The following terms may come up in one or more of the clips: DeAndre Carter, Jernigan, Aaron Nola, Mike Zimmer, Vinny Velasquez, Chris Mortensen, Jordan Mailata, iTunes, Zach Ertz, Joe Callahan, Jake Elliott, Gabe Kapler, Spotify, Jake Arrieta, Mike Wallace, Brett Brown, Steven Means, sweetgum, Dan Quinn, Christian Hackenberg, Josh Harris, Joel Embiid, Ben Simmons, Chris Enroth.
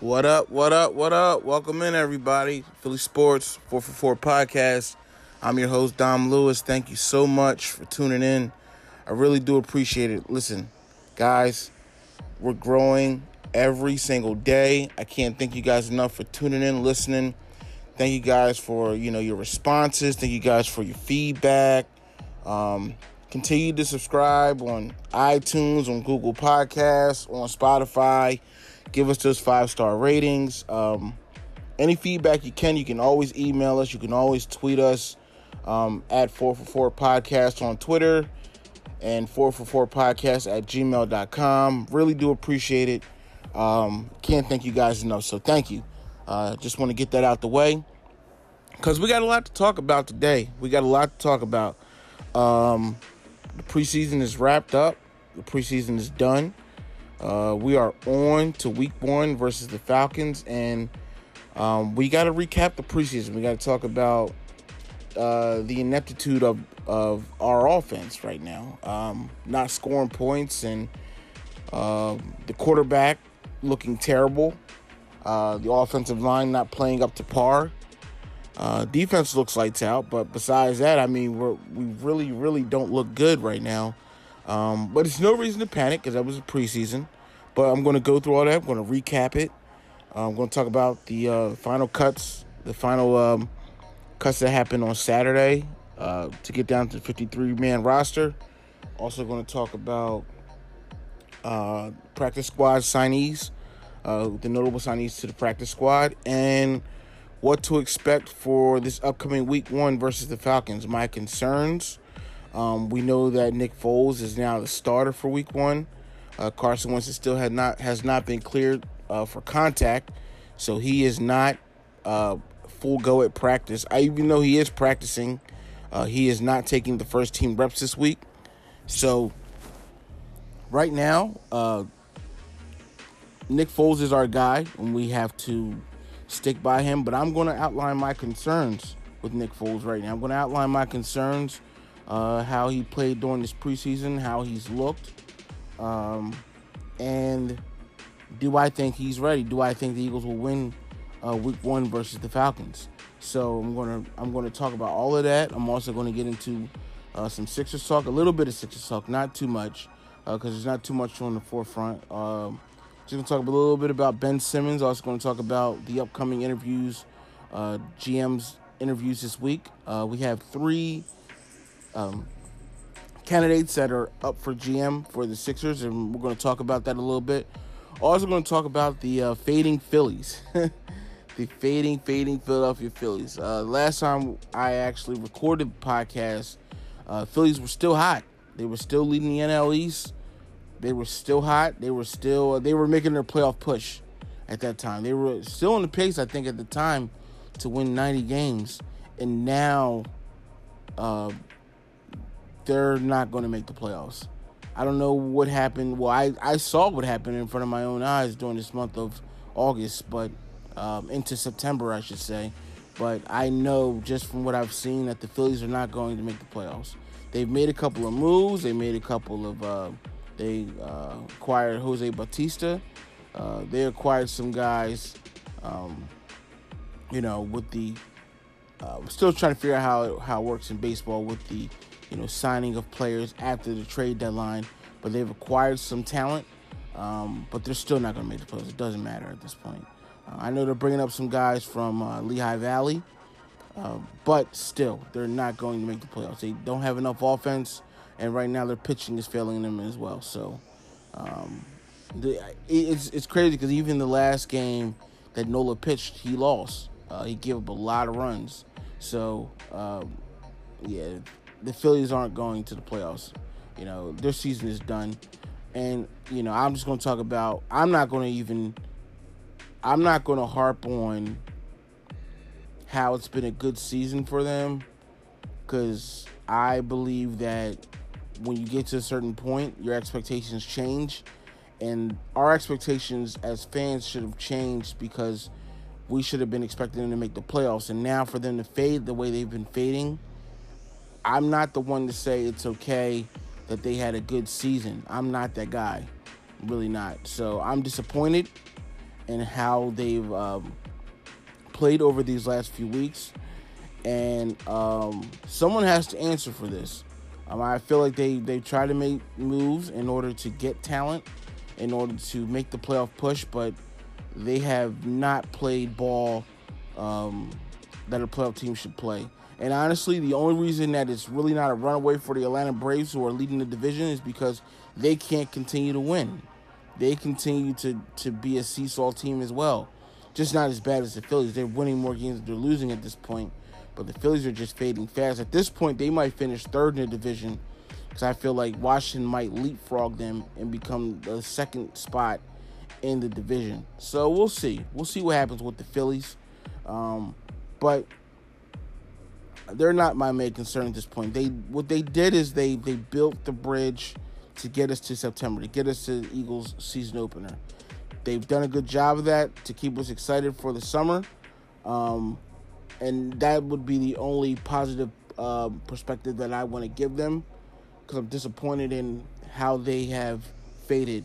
What up, what up, what up? Welcome in, everybody. Philly Sports 444 Podcast. I'm your host, Dom Lewis. Thank you so much for tuning in. I really do appreciate it. Listen, guys, we're growing every single day. I can't thank you guys enough for tuning in, listening. Thank you guys for, your responses. Thank you guys for your feedback. Continue to subscribe on iTunes, on Google Podcasts, on Spotify. Give us those 5-star ratings. Any feedback you can always email us. You can always tweet us at 444 Podcast on Twitter and 444 Podcast at gmail.com. Really do appreciate it. Can't thank you guys enough, so thank you. Just want to get that out the way because we got a lot to talk about today. We got a lot to talk about. The preseason is wrapped up. The preseason is done. We are on to week 1 versus the Falcons, and we got to recap the preseason. We got to talk about the ineptitude of our offense right now, not scoring points, and the quarterback looking terrible, the offensive line not playing up to par, defense looks lights out, but besides that, I mean, we really, really don't look good right now. But it's no reason to panic because that was a preseason. But I'm going to go through all that. I'm going to recap it. I'm going to talk about the final cuts, the final cuts that happened on Saturday to get down to the 53-man roster. Also going to talk about practice squad signees, the notable signees to the practice squad, and what to expect for this upcoming week 1 versus the Falcons, my concerns. We know that Nick Foles is now the starter for week 1. Carson Wentz still has not been cleared for contact, so he is not full go at practice. Even though he is practicing, he is not taking the first team reps this week. So right now, Nick Foles is our guy, and we have to stick by him. But I'm going to outline my concerns with Nick Foles right now. I'm going to outline my concerns. How he played during this preseason, how he's looked, and do I think he's ready? Do I think the Eagles will win week 1 versus the Falcons? So I'm gonna talk about all of that. I'm also gonna get into some Sixers talk, a little bit of Sixers talk, not too much, because there's not too much on the forefront. Just gonna talk a little bit about Ben Simmons. Also gonna talk about the upcoming interviews, GM's interviews this week. We have 3. Candidates that are up for GM for the Sixers, and we're going to talk about that a little bit. Also going to talk about the fading Phillies, the fading Philadelphia Phillies. Last time I actually recorded the podcast, Phillies were still hot. They were still leading the NL East. They were still hot. They were making their playoff push at that time. They were still on the pace, I think, at the time to win 90 games, and now they're not going to make the playoffs. I don't know what happened. Well, I saw what happened in front of my own eyes during this month of August, but into September, I should say. But I know just from what I've seen that the Phillies are not going to make the playoffs. They've made a couple of moves. They made a couple of they acquired Jose Bautista. They acquired some guys, with the still trying to figure out how it works in baseball with the signing of players after the trade deadline, but they've acquired some talent, but they're still not going to make the playoffs. It doesn't matter at this point. I know they're bringing up some guys from Lehigh Valley, but still, they're not going to make the playoffs. They don't have enough offense, and right now their pitching is failing them as well. So it's crazy because even the last game that Nola pitched, he lost. He gave up a lot of runs. So, yeah, the Phillies aren't going to the playoffs. Their season is done. And, I'm just going to talk about, I'm not going to harp on how it's been a good season for them, because I believe that when you get to a certain point, your expectations change. And our expectations as fans should have changed, because we should have been expecting them to make the playoffs. And now for them to fade the way they've been fading, I'm not the one to say it's okay that they had a good season. I'm not that guy. I'm really not. So I'm disappointed. and how they've played over these last few weeks. And someone has to answer for this. I feel like they try to make moves in order to get talent, in order to make the playoff push, but they have not played ball that a playoff team should play. And honestly, the only reason that it's really not a runaway for the Atlanta Braves, who are leading the division, is because they can't continue to win. They continue to be a seesaw team as well. Just not as bad as the Phillies. They're winning more games than they're losing at this point. But the Phillies are just fading fast. At this point, they might finish third in the division, because I feel like Washington might leapfrog them and become the second spot in the division. So we'll see. We'll see what happens with the Phillies. But they're not my main concern at this point. What they did is they built the bridge to get us to September, to get us to the Eagles' season opener. They've done a good job of that to keep us excited for the summer. And that would be the only positive perspective that I want to give them, because I'm disappointed in how they have faded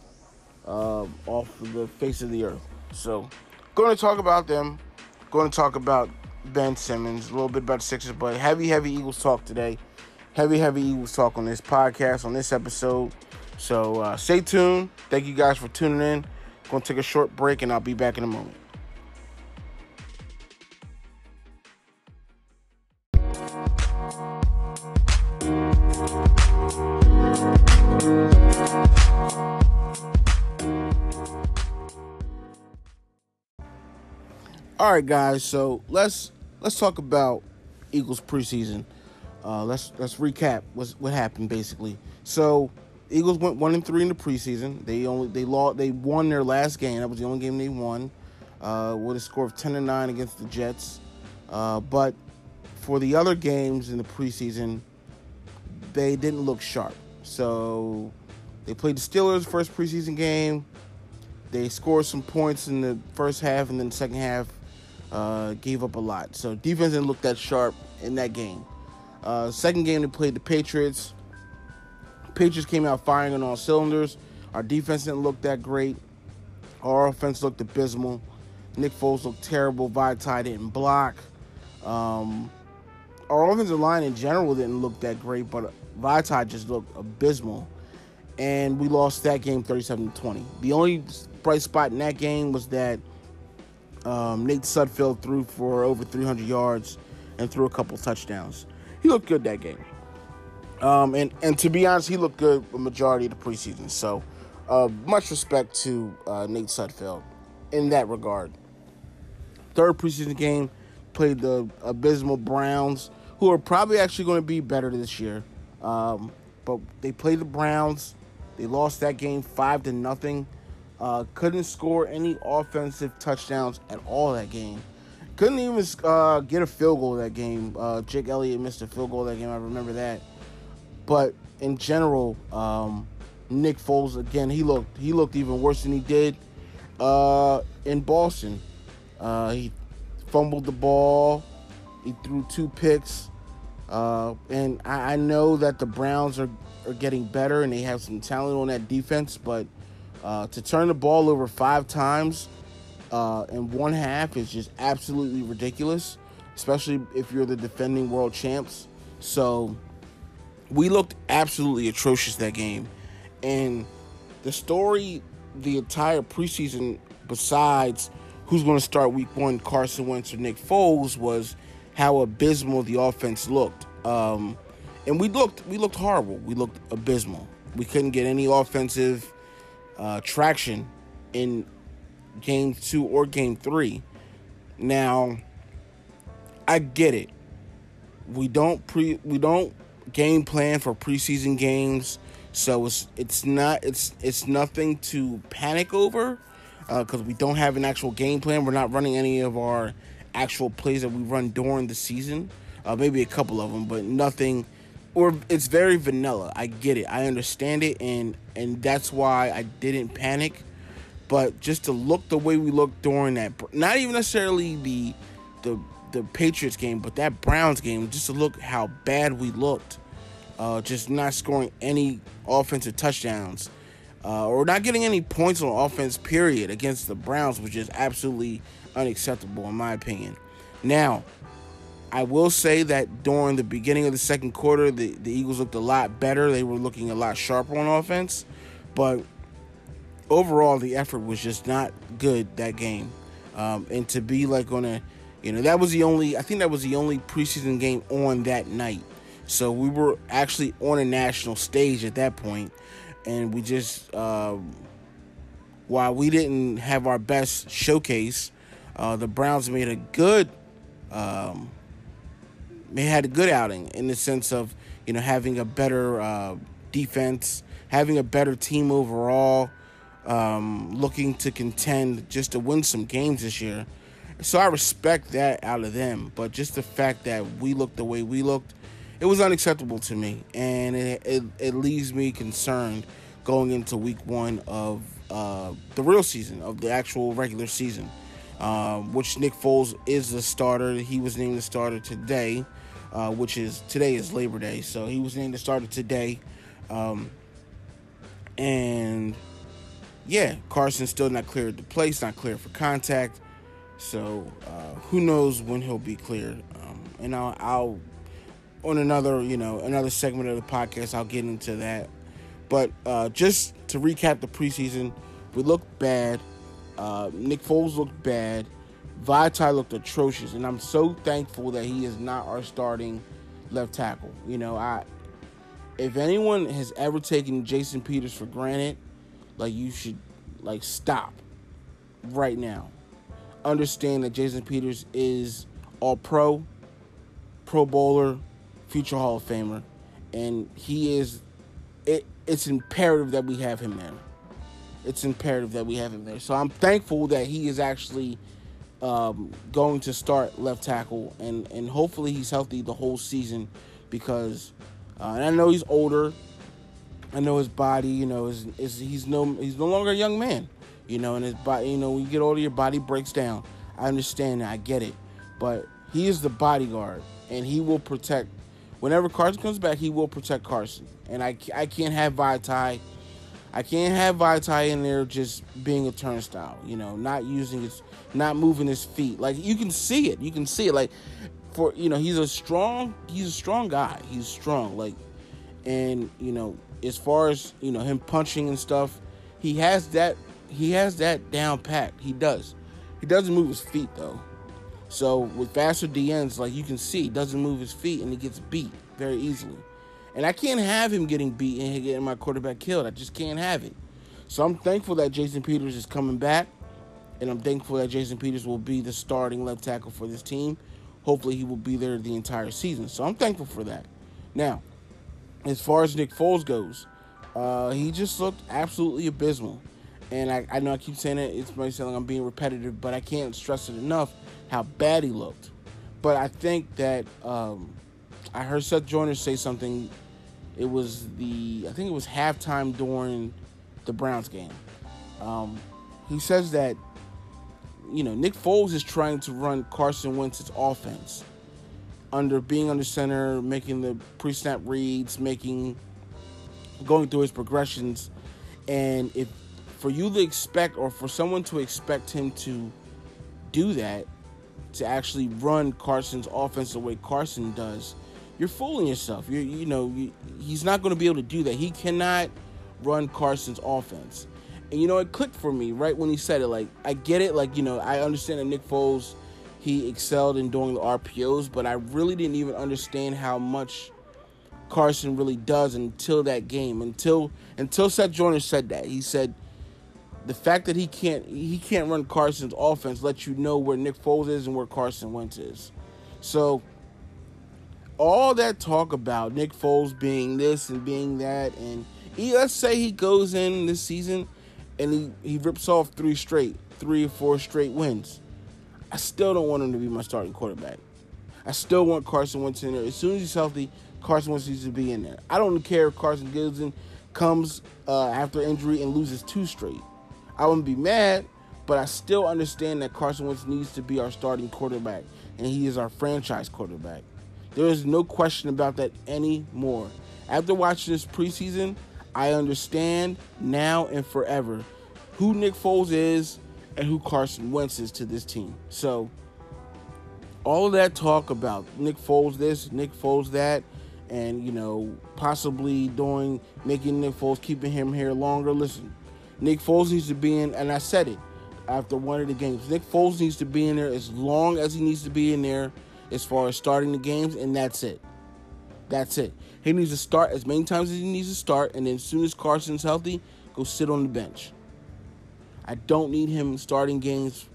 off the face of the earth. So going to talk about them, going to talk about Ben Simmons, a little bit about the Sixers, but heavy Eagles talk today. Heavy Eagles talk on this podcast, on this episode. So stay tuned. Thank you guys for tuning in. Going to take a short break, and I'll be back in a moment. All right, guys. So let's talk about Eagles preseason. Let's recap what happened basically. So Eagles went 1-3 in the preseason. They won their last game. That was the only game they won, with a score of 10-9 against the Jets. But for the other games in the preseason, they didn't look sharp. So they played the Steelers first preseason game. They scored some points in the first half, and then the second half. Gave up a lot. So defense didn't look that sharp in that game. Second game, they played the Patriots. Patriots came out firing on all cylinders. Our defense didn't look that great. Our offense looked abysmal. Nick Foles looked terrible. Vaitai didn't block. Our offensive line in general didn't look that great, but Vaitai just looked abysmal. And we lost that game 37-20. The only bright spot in that game was that Nate Sudfeld threw for over 300 yards and threw a couple touchdowns. He looked good that game. And to be honest, he looked good the majority of the preseason. So much respect to Nate Sudfeld in that regard. Third preseason game, played the abysmal Browns, who are probably actually going to be better this year. But they played the Browns. They lost that game 5-0. Couldn't score any offensive touchdowns at all that game. Couldn't even get a field goal that game. Jake Elliott missed a field goal that game. I remember that. But in general, Nick Foles, again, he looked even worse than he did in Boston. He fumbled the ball. He threw 2 picks. And I know that the Browns are getting better, and they have some talent on that defense, but to turn the ball over 5 times in one half is just absolutely ridiculous, especially if you're the defending world champs. So we looked absolutely atrocious that game. And the story the entire preseason, besides who's going to start week 1, Carson Wentz or Nick Foles, was how abysmal the offense looked. And we looked horrible. We looked abysmal. We couldn't get any offensive traction in game 2 or game 3. Now, I get it. We don't game plan for preseason games, so it's nothing to panic over, because we don't have an actual game plan. We're not running any of our actual plays that we run during the season. Maybe a couple of them, but nothing. Or it's very vanilla. I get it. I understand it, and that's why I didn't panic. But just to look the way we looked during that, not even necessarily the Patriots game, but that Browns game, just to look how bad we looked, just not scoring any offensive touchdowns. or not getting any points on offense, period, against the Browns, which is absolutely unacceptable in my opinion. Now, I will say that during the beginning of the second quarter, the Eagles looked a lot better. They were looking a lot sharper on offense, but overall, the effort was just not good that game. And to be like on a, you know, that was the only, I think that was the only preseason game on that night. So we were actually on a national stage at that point, and we just, while we didn't have our best showcase, the Browns made a good, they had a good outing in the sense of, you know, having a better defense, having a better team overall, looking to contend just to win some games this year. So I respect that out of them. But just the fact that we looked the way we looked, it was unacceptable to me. And it leaves me concerned going into week one of the real season, of the actual regular season, which Nick Foles is the starter. He was named the starter today, which is today is Labor Day. So he was named the starter today. And yeah, Carson's still not cleared to play. He's not cleared for contact. So who knows when he'll be cleared. And I'll on another, you know, another segment of the podcast, I'll get into that. But just to recap the preseason, we looked bad. Nick Foles looked bad. Vaitai looked atrocious. And I'm so thankful that he is not our starting left tackle. You know, if anyone has ever taken Jason Peters for granted, like, you should, like, stop right now. Understand that Jason Peters is all-pro, pro bowler, future Hall of Famer, and he is, it's imperative that we have him there. It's imperative that we have him there. So I'm thankful that he is actually going to start left tackle, and hopefully he's healthy the whole season because, and I know he's older, I know his body, you know, he's no longer a young man, you know, and his body, you know, when you get older, your body breaks down. I understand that. I get it. But he is the bodyguard, and he will protect. Whenever Carson comes back, he will protect Carson. And I can't have Vaitai. I can't have Vaitai in there just being a turnstile, you know, not using his, not moving his feet. Like, you can see it. You can see it. Like, for, you know, he's a strong guy. He's strong. Like, and, you know, as far as, you know, him punching and stuff, he has that down pat. He does. He doesn't move his feet, though. So with faster DNs, like, you can see, he doesn't move his feet, and he gets beat very easily. And I can't have him getting beat and getting my quarterback killed. I just can't have it. So I'm thankful that Jason Peters is coming back, and I'm thankful that Jason Peters will be the starting left tackle for this team. Hopefully he will be there the entire season. So I'm thankful for that. Now, as far as Nick Foles goes, he just looked absolutely abysmal. And I know I keep saying it, it's might sound like I'm being repetitive, but I can't stress it enough how bad he looked. But I think that I heard Seth Joyner say something. It was I think it was halftime during the Browns game. He says that, you know, Nick Foles is trying to run Carson Wentz's offense. Being under center, making the pre-snap reads, going through his progressions, and if for you to expect, or for someone to expect him to do that, to actually run Carson's offense the way Carson does, you're fooling yourself. He's not going to be able to do that. He cannot run Carson's offense. And, you know, it clicked for me right when he said it. Like, I get it. Like, you know, I understand that Nick Foles, he excelled in doing the RPOs, but I really didn't even understand how much Carson really does until that game. Until Seth Joyner said that. He said the fact that he can't run Carson's offense lets you know where Nick Foles is and where Carson Wentz is. So all that talk about Nick Foles being this and being that, and let's say he goes in this season and he rips off three or four straight wins. I still don't want him to be my starting quarterback. I still want Carson Wentz in there. As soon as he's healthy, Carson Wentz needs to be in there. I don't care if Carson Gibson comes after injury and loses two straight. I wouldn't be mad, but I still understand that Carson Wentz needs to be our starting quarterback, and he is our franchise quarterback. There is no question about that anymore. After watching this preseason, I understand now and forever who Nick Foles is and who Carson Wentz is to this team. So all of that talk about Nick Foles this, Nick Foles that, and, you know, possibly doing, making Nick Foles, keeping him here longer. Listen, Nick Foles needs to be in, and I said it after one of the games, Nick Foles needs to be in there as long as he needs to be in there as far as starting the games, and that's it. That's it. He needs to start as many times as he needs to start, and then as soon as Carson's healthy, go sit on the bench. I don't need him starting games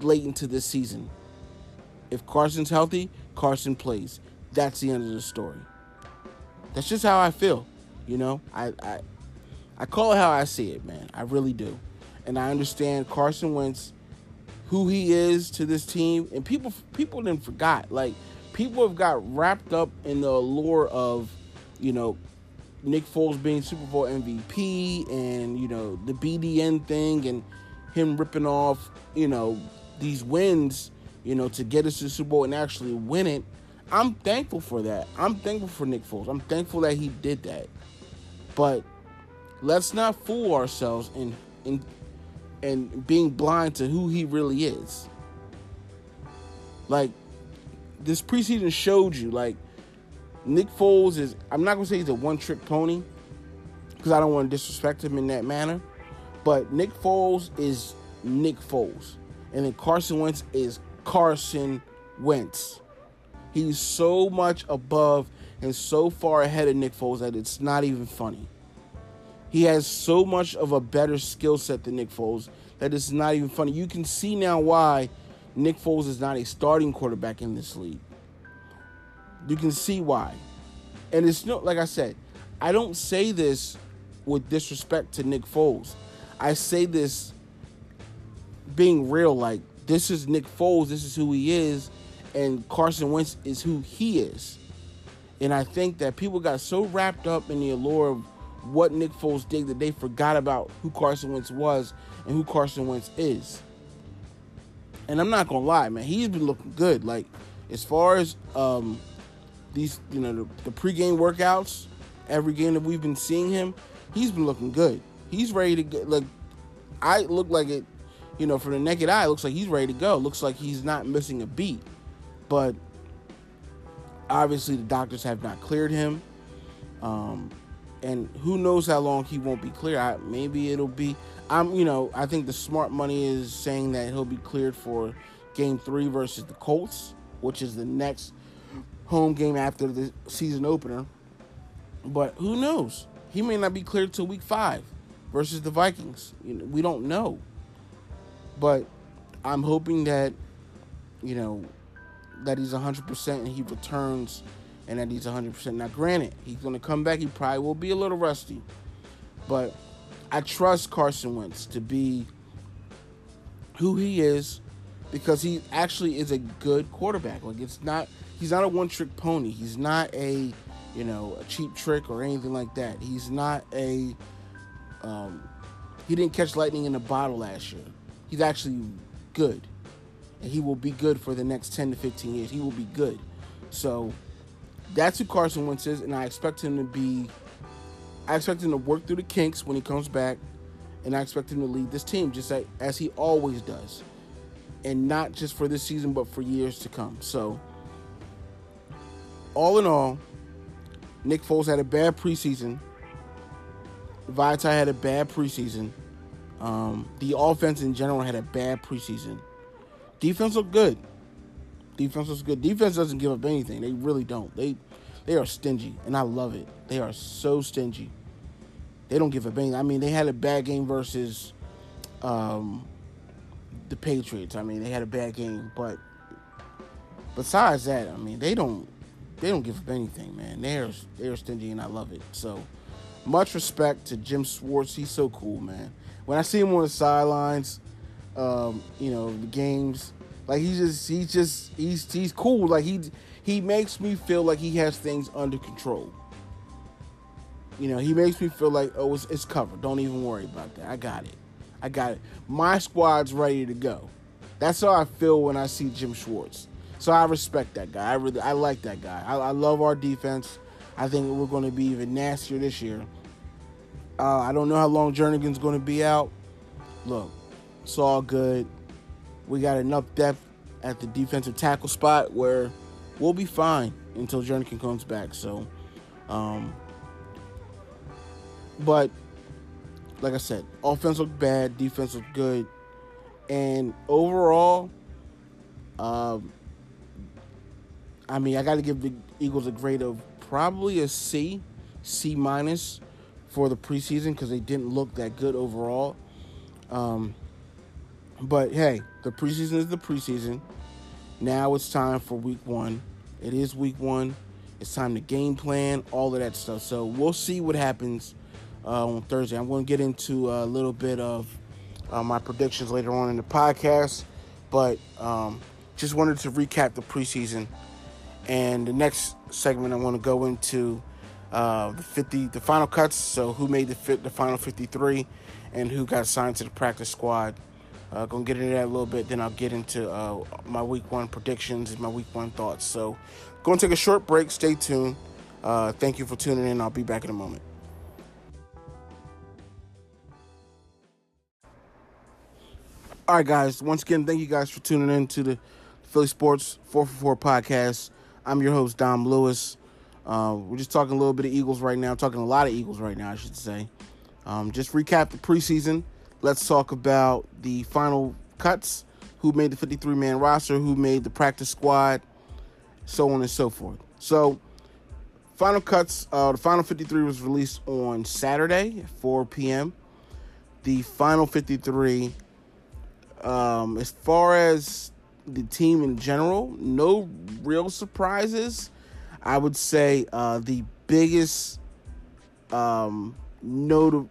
late into this season. If Carson's healthy, Carson plays. That's the end of the story. That's just how I feel, you know. I call it how I see it, man. I really do. And I understand Carson Wentz, who he is to this team. And people then forgot. Like, people have got wrapped up in the allure of, you know, Nick Foles being Super Bowl MVP and, you know, the BDN thing and him ripping off, you know, these wins, you know, to get us to the Super Bowl and actually win it. I'm thankful for that. I'm thankful for Nick Foles. I'm thankful that he did that. But let's not fool ourselves in being blind to who he really is. Like, this preseason showed you, like, Nick Foles is, I'm not going to say he's a one-trick pony, because I don't want to disrespect him in that manner, but Nick Foles is Nick Foles. And then Carson Wentz is Carson Wentz. He's so much above and so far ahead of Nick Foles that it's not even funny. He has so much of a better skill set than Nick Foles that it's not even funny. You can see now why Nick Foles is not a starting quarterback in this league. You can see why. And it's not, like I said, I don't say this with disrespect to Nick Foles. I say this being real, like, this is Nick Foles, this is who he is, and Carson Wentz is who he is. And I think that people got so wrapped up in the allure of what Nick Foles did that they forgot about who Carson Wentz was and who Carson Wentz is. And I'm not gonna lie, man, he's been looking good. Like, as far as these, you know, the pregame workouts, every game that we've been seeing him, he's been looking good. He's ready to go. Like, I look like it, you know, for the naked eye, it looks like he's ready to go. It looks like he's not missing a beat. But obviously, the doctors have not cleared him, and who knows how long he won't be clear. Maybe it'll be. You know, I think the smart money is saying that he'll be cleared for Game 3 versus the Colts, which is the next home game after the season opener. But who knows? He may not be cleared till Week 5 versus the Vikings. You know, we don't know. But I'm hoping that, you know, that he's 100% and he returns and that he's 100%. Now, granted, he's going to come back. He probably will be a little rusty. But I trust Carson Wentz to be who he is because he actually is a good quarterback. Like, it's not, he's not a one-trick pony. He's not a, you know, a cheap trick or anything like that. He's not a, he didn't catch lightning in a bottle last year. He's actually good. And he will be good for the next 10 to 15 years. He will be good. So that's who Carson Wentz is, and I expect him to be, I expect him to work through the kinks when he comes back, and I expect him to lead this team just like, as he always does, and not just for this season but for years to come. So all in all, Nick Foles had a bad preseason. Vaitai had a bad preseason. The offense in general had a bad preseason. Defense looked good. Defense was good. Defense doesn't give up anything. They really don't. They are stingy, and I love it. They are so stingy. They don't give up anything. I mean, they had a bad game versus the Patriots. I mean, they had a bad game, but besides that, I mean, they don't give up anything, man. They are stingy, and I love it. So much respect to Jim Schwartz. He's so cool, man. When I see him on the sidelines, you know, the games. Like, he's cool. Like, he makes me feel like he has things under control. You know, he makes me feel like, oh, it's covered. Don't even worry about that. I got it. My squad's ready to go. That's how I feel when I see Jim Schwartz. So I respect that guy. I like that guy. I love our defense. I think we're going to be even nastier this year. I don't know how long Jernigan's going to be out. Look, it's all good. We got enough depth at the defensive tackle spot where we'll be fine until Jernigan comes back. So, but like I said, offense looked bad, defense looked good, and overall, I mean, I got to give the Eagles a grade of probably a C, C minus for the preseason because they didn't look that good overall. But hey, the preseason is the preseason. Now it's time for week one. It is week one. It's time to game plan, all of that stuff. So we'll see what happens on Thursday. I'm going to get into a little bit of my predictions later on in the podcast, but just wanted to recap the preseason. And the next segment, I want to go into the final cuts. So who made the final 53, and who got signed to the practice squad. Gonna get into that a little bit. Then I'll get into my week one predictions and my week one thoughts. So gonna take a short break. Stay tuned. Thank you for tuning in. I'll be back in a moment. All right, guys. Once again, thank you guys for tuning in to the Philly Sports 444 podcast. I'm your host, Dom Lewis. We're just talking a little bit of Eagles right now. Talking a lot of Eagles right now, I should say. Just recap the preseason. Let's talk about the final cuts. Who made the 53-man roster? Who made the practice squad? So on and so forth. So, final cuts. The final 53 was released on Saturday at 4 p.m. The final 53, as far as the team in general, no real surprises. I would say the biggest noticeable,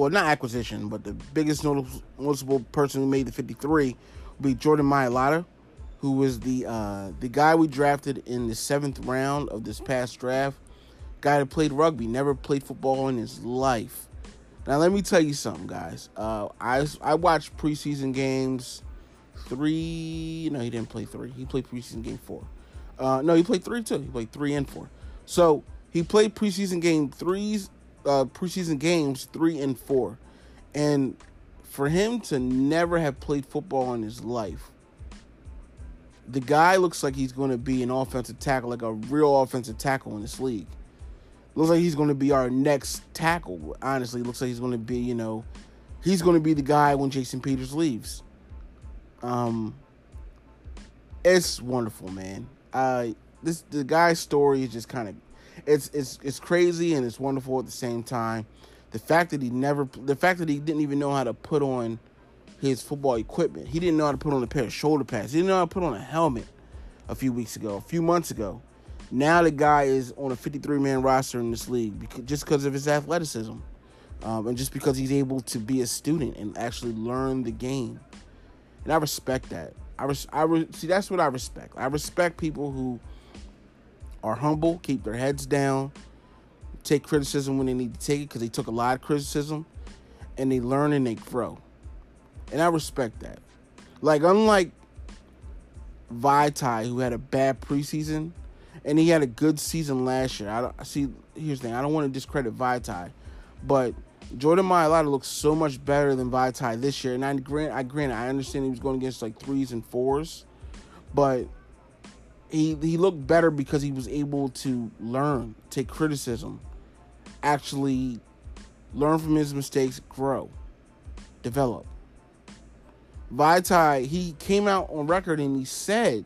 not acquisition, but the biggest noticeable person who made the 53 will be Jordan Mailata, who was the guy we drafted in the 7th round of this past draft. Guy that played rugby, never played football in his life. Now, let me tell you something, guys. I watched preseason games 3. No, he didn't play 3. He played preseason game 4. No, he played 3, too. He played 3 and 4. So, he played preseason games 3 and 4. And for him to never have played football in his life, the guy looks like he's going to be an offensive tackle, like a real offensive tackle in this league. Looks like he's going to be our next tackle. Honestly, looks like he's going to be, he's going to be the guy when Jason Peters leaves. It's wonderful, man. The guy's story is just kind of, it's crazy and it's wonderful at the same time. The fact that he didn't even know how to put on his football equipment. He didn't know how to put on a pair of shoulder pads. He didn't know how to put on a helmet a few months ago. Now the guy is on a 53-man roster in this league just because of his athleticism, and just because he's able to be a student and actually learn the game. And I respect that. See, that's what I respect. I respect people who are humble, keep their heads down, take criticism when they need to take it because they took a lot of criticism, and they learn and they grow. And I respect that. Unlike Vaitai, who had a bad preseason, and he had a good season last year. Here's the thing. I don't want to discredit Vaitai, but Jordan Mailata looks so much better than Vaitai this year. And I understand he was going against 3s and 4s, but he looked better because he was able to learn, take criticism, actually learn from his mistakes, grow, develop. Vaitai, he came out on record and he said,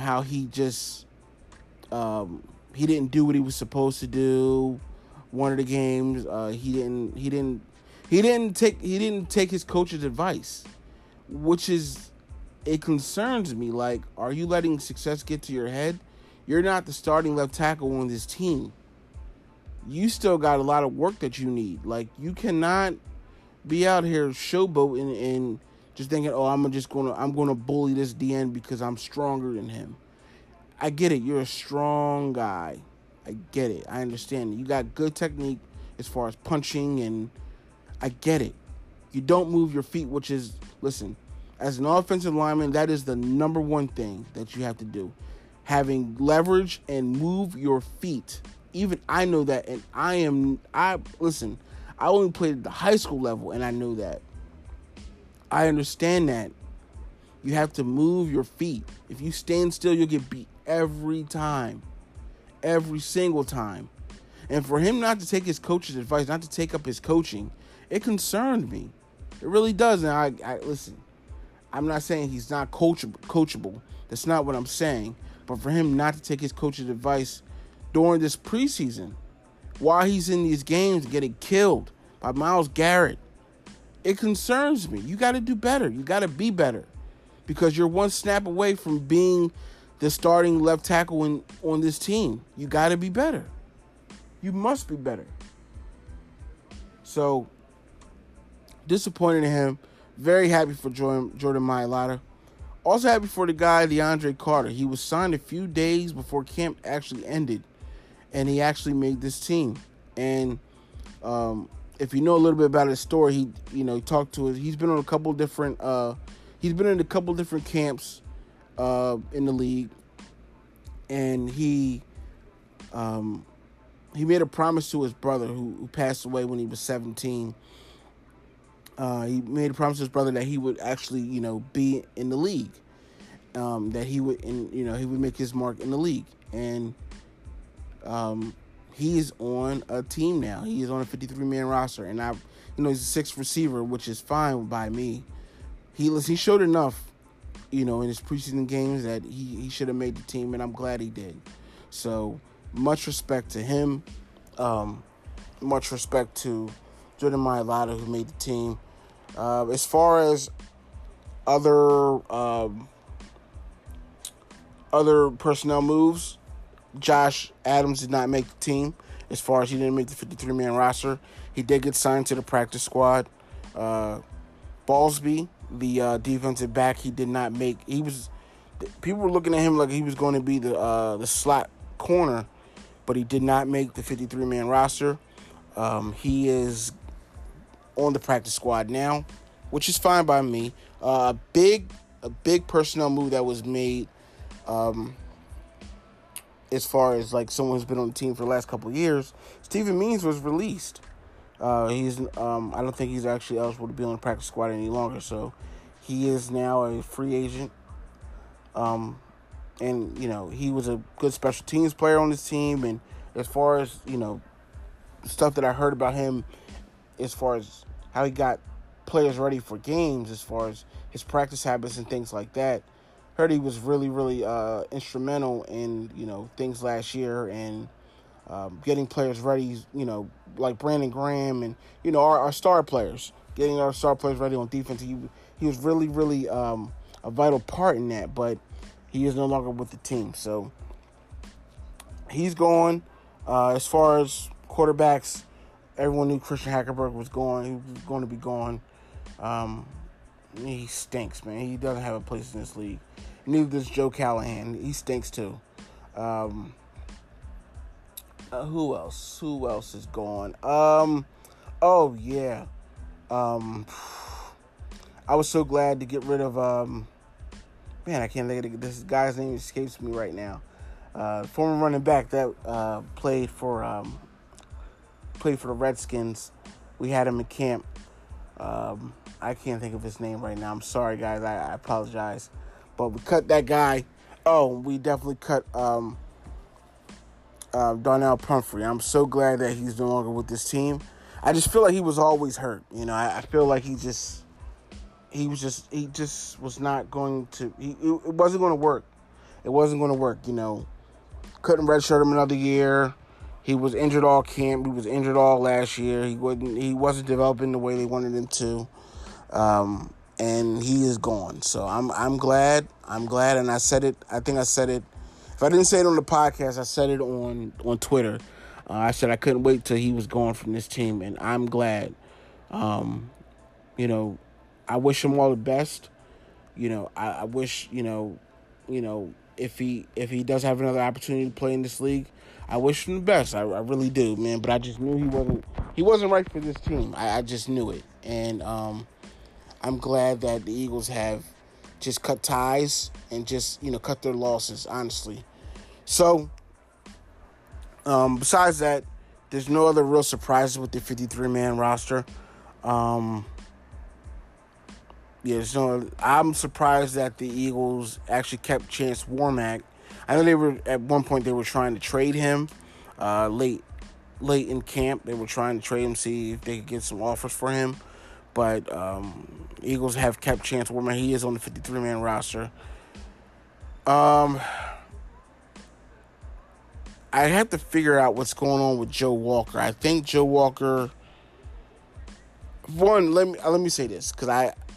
how he just... he didn't do what he was supposed to do. One of the games, he didn't take his coach's advice, which is, it concerns me. Are you letting success get to your head? You're not the starting left tackle on this team. You still got a lot of work that you need. You cannot be out here showboating and just thinking, I'm gonna bully this DN because I'm stronger than him. I get it. You're a strong guy. I get it. I understand. You got good technique as far as punching, and I get it. You don't move your feet, which is, listen, as an offensive lineman, that is the number one thing that you have to do. Having leverage and move your feet Even I know that, and I only played at the high school level, and I know that. I understand that. You have to move your feet. If you stand still, you'll get beat every time. Every single time. And for him not to take his coach's advice, not to take up his coaching, it concerned me. It really does. And I I'm not saying he's not coachable. That's not what I'm saying. But for him not to take his coach's advice during this preseason, while he's in these games getting killed by Myles Garrett, it concerns me. You got to do better. You got to be better. Because you're one snap away from being the starting left tackle on this team. You got to be better. You must be better. So, disappointed in him. Very happy for Jordan Mailata. Also happy for the guy, DeAndre Carter. He was signed a few days before camp actually ended. And he actually made this team. And if you know a little bit about his story, he talked to us. He's been on a couple different camps in the league. And he made a promise to his brother who passed away when he was 17. He made a promise to his brother that he would actually, be in the league, that he would, he would make his mark in the league. And he is on a team now. He is on a 53-man roster, and he's a sixth receiver, which is fine by me. He showed enough, in his preseason games that he should have made the team, and I'm glad he did. So much respect to him. Much respect to Jordan Mailata, who made the team. As far as other personnel moves, Josh Adams did not make the team. As far as he didn't make the 53-man roster, he did get signed to the practice squad. Ballsby, the defensive back, he did not make. People were looking at him like he was going to be the slot corner, but he did not make the 53-man roster. He is on the practice squad now, which is fine by me. A big personnel move that was made as far as, someone who's been on the team for the last couple of years, Steven Means was released. I don't think he's actually eligible to be on the practice squad any longer, so he is now a free agent. And, he was a good special teams player on this team, and as far as, stuff that I heard about him as far as how he got players ready for games, as far as his practice habits and things like that. Heard he was really, really instrumental in, things last year and getting players ready, like Brandon Graham and, our star players, getting our star players ready on defense. He was really, really a vital part in that, but he is no longer with the team. So he's gone. As far as quarterbacks, everyone knew Christian Hackenberg was gone. He was going to be gone. He stinks, man. He doesn't have a place in this league. Neither does Joe Callahan. He stinks too. Who else? Who else is gone? Oh yeah. I was so glad to get rid of. Man, I can't think of this guy's name. Escapes me right now. Former running back that played for the Redskins. We had him in camp. I can't think of his name right now. I'm sorry, guys. I apologize. But we cut that guy. Oh, we definitely cut Darnell Pumphrey. I'm so glad that he's no longer with this team. I just feel like he was always hurt. I feel like he just was not going to. It wasn't going to work. It wasn't going to work. Couldn't redshirt him another year. He was injured all camp. He was injured all last year. He wasn't developing the way they wanted him to, and he is gone. So I'm glad. I'm glad, and I said it. I think I said it. If I didn't say it on the podcast, I said it on Twitter. I said I couldn't wait till he was gone from this team, and I'm glad. I wish him all the best. I wish if he does have another opportunity to play in this league. I wish him the best. I really do, man. But I just knew he wasn't right for this team. I just knew it. And I'm glad that the Eagles have just cut ties and just, cut their losses, honestly. So Besides that, there's no other real surprises with the 53-man roster. I'm surprised that the Eagles actually kept Chance Warmack. I know they were at one point they were trying to trade him late in camp. They were trying to trade him, see if they could get some offers for him. But Eagles have kept Chance Warmack. He is on the 53-man roster. I have to figure out what's going on with Joe Walker. I think Joe Walker. One, let me say this, because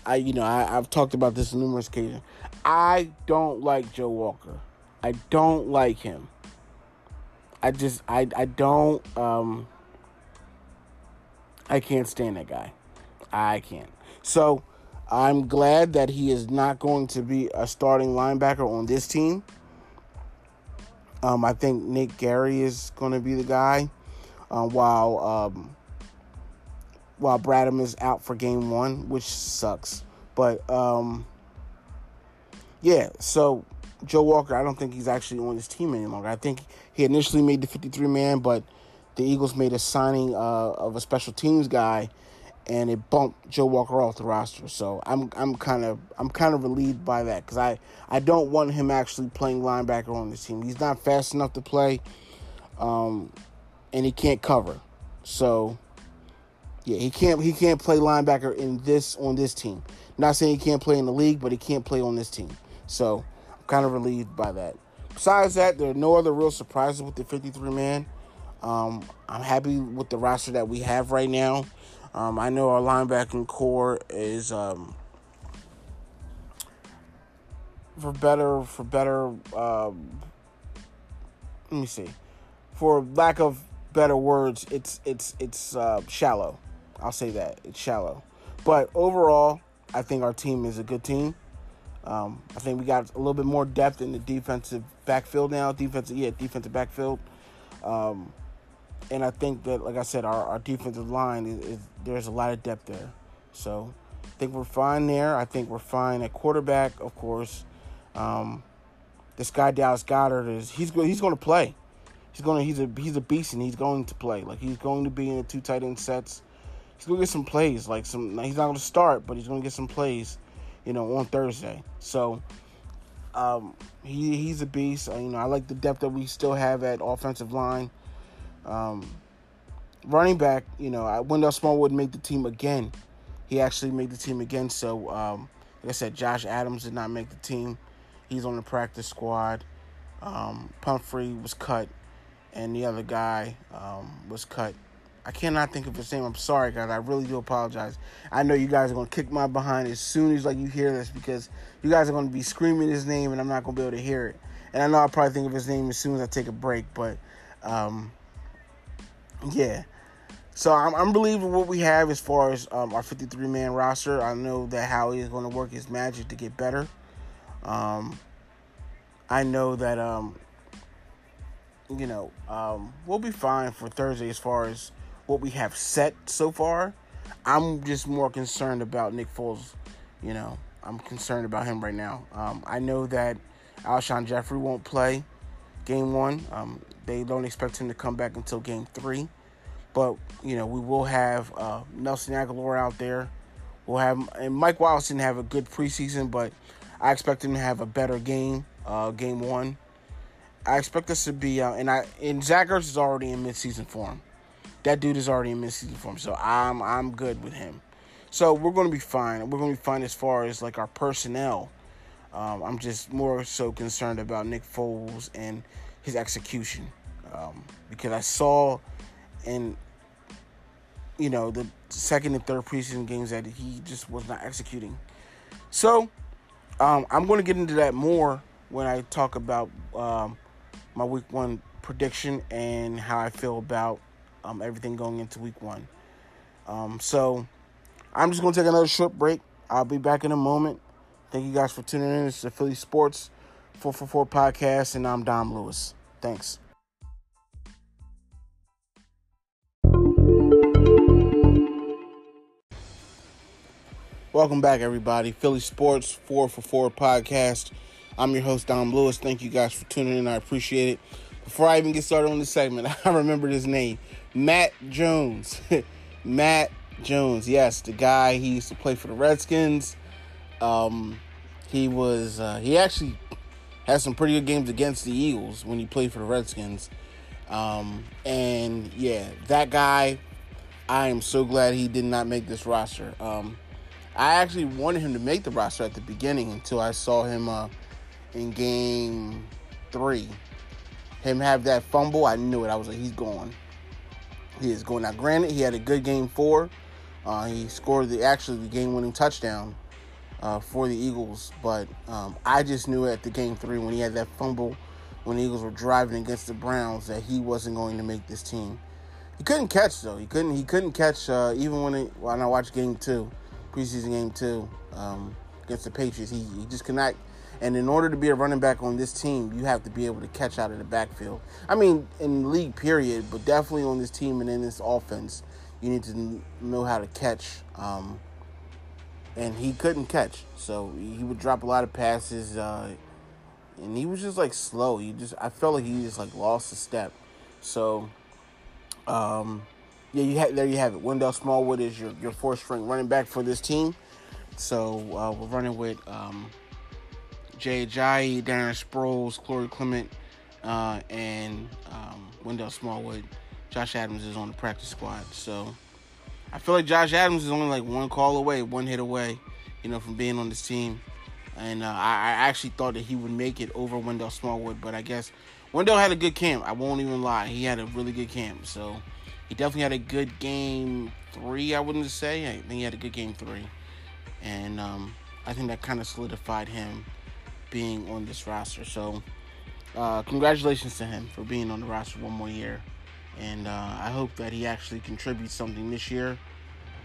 I've talked about this on numerous occasions. I don't like Joe Walker. I don't like him. I can't stand that guy. I can't. So I'm glad that he is not going to be a starting linebacker on this team. I think Nick Gary is going to be the guy, while Bradham is out for game one, which sucks. But, so Joe Walker, I don't think he's actually on this team any longer. I think he initially made the 53-man, but the Eagles made a signing of a special teams guy, and it bumped Joe Walker off the roster. So I'm kind of relieved by that, because I don't want him actually playing linebacker on this team. He's not fast enough to play, and he can't cover. So yeah, he can't play linebacker on this team. Not saying he can't play in the league, but he can't play on this team. So I'm kind of relieved by that. Besides that, there are no other real surprises with the 53-man. I'm happy with the roster that we have right now. I know our linebacking core is, for lack of better words, it's shallow. I'll say that. It's shallow. But overall, I think our team is a good team. I think we got a little bit more depth in the defensive backfield now. Defensive backfield. And I think that, like I said, our defensive line, there's a lot of depth there. So I think we're fine there. I think we're fine at quarterback, of course. This guy Dallas Goedert he's going to play. He's a beast, and he's going to play. Like, he's going to be in the two tight end sets. He's going to get some plays. He's not going to start, but he's going to get some plays, on Thursday. So he's a beast. I like the depth that we still have at offensive line. Running back, Wendell Smallwood made the team again. He actually made the team again. So, like I said, Josh Adams did not make the team. He's on the practice squad. Pumphrey was cut, and the other guy was cut. I cannot think of his name. I'm sorry, guys. I really do apologize. I know you guys are going to kick my behind as soon as you hear this, because you guys are going to be screaming his name, and I'm not going to be able to hear it. And I know I'll probably think of his name as soon as I take a break, but... So I'm relieved with what we have as far as our 53-man roster. I know that Howie is going to work his magic to get better. I know that, we'll be fine for Thursday as far as what we have set so far. I'm just more concerned about Nick Foles. I'm concerned about him right now. I know that Alshon Jeffrey won't play game one. They don't expect him to come back until game three. But, we will have Nelson Aguilar out there. We'll have, and Mike Wallace didn't have a good preseason, but I expect him to have a better game, game one. I expect us to be, and Zach Ertz is already in midseason form. That dude is already in midseason form, so I'm good with him. So we're going to be fine. We're going to be fine as far as, our personnel. I'm just more so concerned about Nick Foles and his execution, because I saw in, the second and third preseason games that he just was not executing. So I'm going to get into that more when I talk about my week one prediction and how I feel about everything going into week one. So I'm just going to take another short break. I'll be back in a moment. Thank you guys for tuning in. It's the Philly Sports 444 Podcast, and I'm Dom Lewis. Thanks. Welcome back, everybody. Philly Sports 444 Podcast. I'm your host, Dom Lewis. Thank you guys for tuning in. I appreciate it. before I even get started on the segment, I remember his name, Matt Jones. Matt Jones, yes, the guy, he used to play for the Redskins. He was, he actually had some pretty good games against the Eagles when he played for the Redskins. And yeah, that guy, I am so glad he did not make this roster. I actually wanted him to make the roster at the beginning until I saw him in game three. Him have that fumble, I knew it. I was like, he's gone. He is going. Now, granted, he had a good game four. He scored the game-winning touchdown for the Eagles. But I just knew at the game three when he had that fumble, when the Eagles were driving against the Browns, that he wasn't going to make this team. He couldn't catch, though. He couldn't catch even when I watched game two, preseason game two against the Patriots. He just could not. And in order to be a running back on this team, you have to be able to catch out of the backfield. I mean, in the league, period, but definitely on this team and in this offense, you need to know how to catch. And he couldn't catch, so he would drop a lot of passes. And he was just like slow. I felt like he just like lost a step. So, yeah, there you have it. Wendell Smallwood is your fourth-string running back for this team. So we're running with. Jay Ajayi, Darren Sproles, Corey Clement, and Wendell Smallwood. Josh Adams is on the practice squad. So I feel like Josh Adams is only like one call away, one hit away, you know, from being on this team. And I actually thought that he would make it over Wendell Smallwood, but I guess Wendell had a good camp. I won't even lie. He had a really good camp. So he definitely had a good game three, I wouldn't say. I think he had a good game three. And I think that kind of solidified him being on this roster. So congratulations to him for being on the roster one more year, and I hope that he actually contributes something this year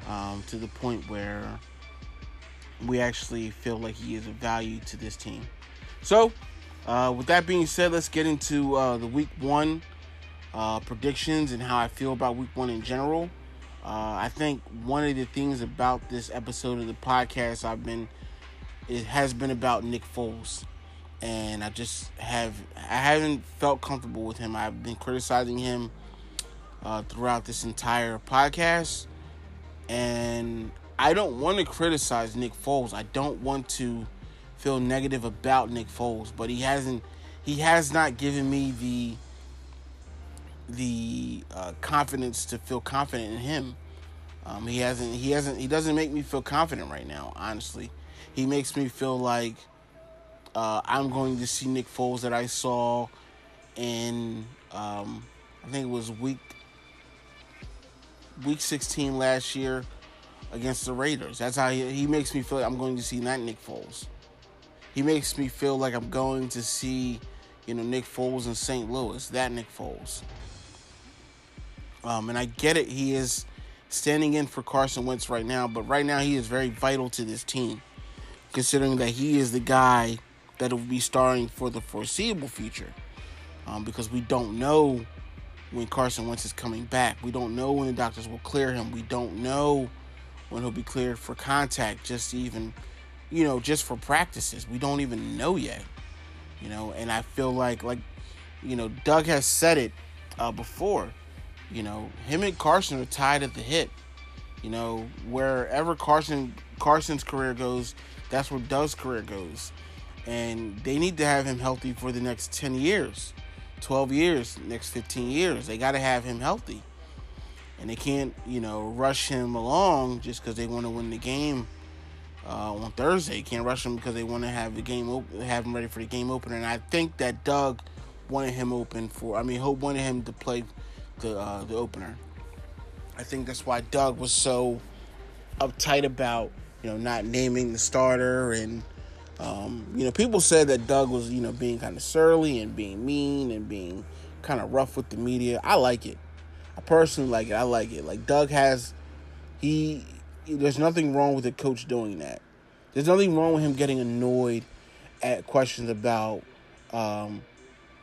to the point where we actually feel like he is of value to this team. So with that being said, let's get into the week one predictions and how I feel about week one in general. I think one of the things about this episode of the podcast it has been about Nick Foles, and I haven't felt comfortable with him. I've been criticizing him throughout this entire podcast, and I don't want to criticize Nick Foles. I don't want to feel negative about Nick Foles, but he has not given me the confidence to feel confident in him. He doesn't make me feel confident right now, honestly. He makes me feel like I'm going to see Nick Foles that I saw in, I think it was week 16 last year against the Raiders. That's how he makes me feel like I'm going to see that Nick Foles. He makes me feel like I'm going to see, you know, Nick Foles in St. Louis, that Nick Foles. And I get it. He is standing in for Carson Wentz right now, but right now he is very vital to this team, considering that he is the guy that will be starting for the foreseeable future, because we don't know when Carson Wentz is coming back. We don't know when the doctors will clear him. We don't know when he'll be cleared for contact, just even, you know, just for practices. We don't even know yet, you know, and I feel like you know, Doug has said it before, you know, him and Carson are tied at the hip. You know, wherever Carson's career goes, that's where Doug's career goes. And they need to have him healthy for the next 10 years, 12 years, next 15 years. They got to have him healthy. And they can't, you know, rush him along just because they want to win the game on Thursday. You can't rush him because they want to have the game have him ready for the game opener. And I think that Doug wanted him Hope wanted him to play the opener. I think that's why Doug was so uptight about, you know, not naming the starter. And, you know, people said that Doug was, you know, being kind of surly and being mean and being kind of rough with the media. I like it. I personally like it. I like it. Like, Doug has, there's nothing wrong with a coach doing that. There's nothing wrong with him getting annoyed at questions about,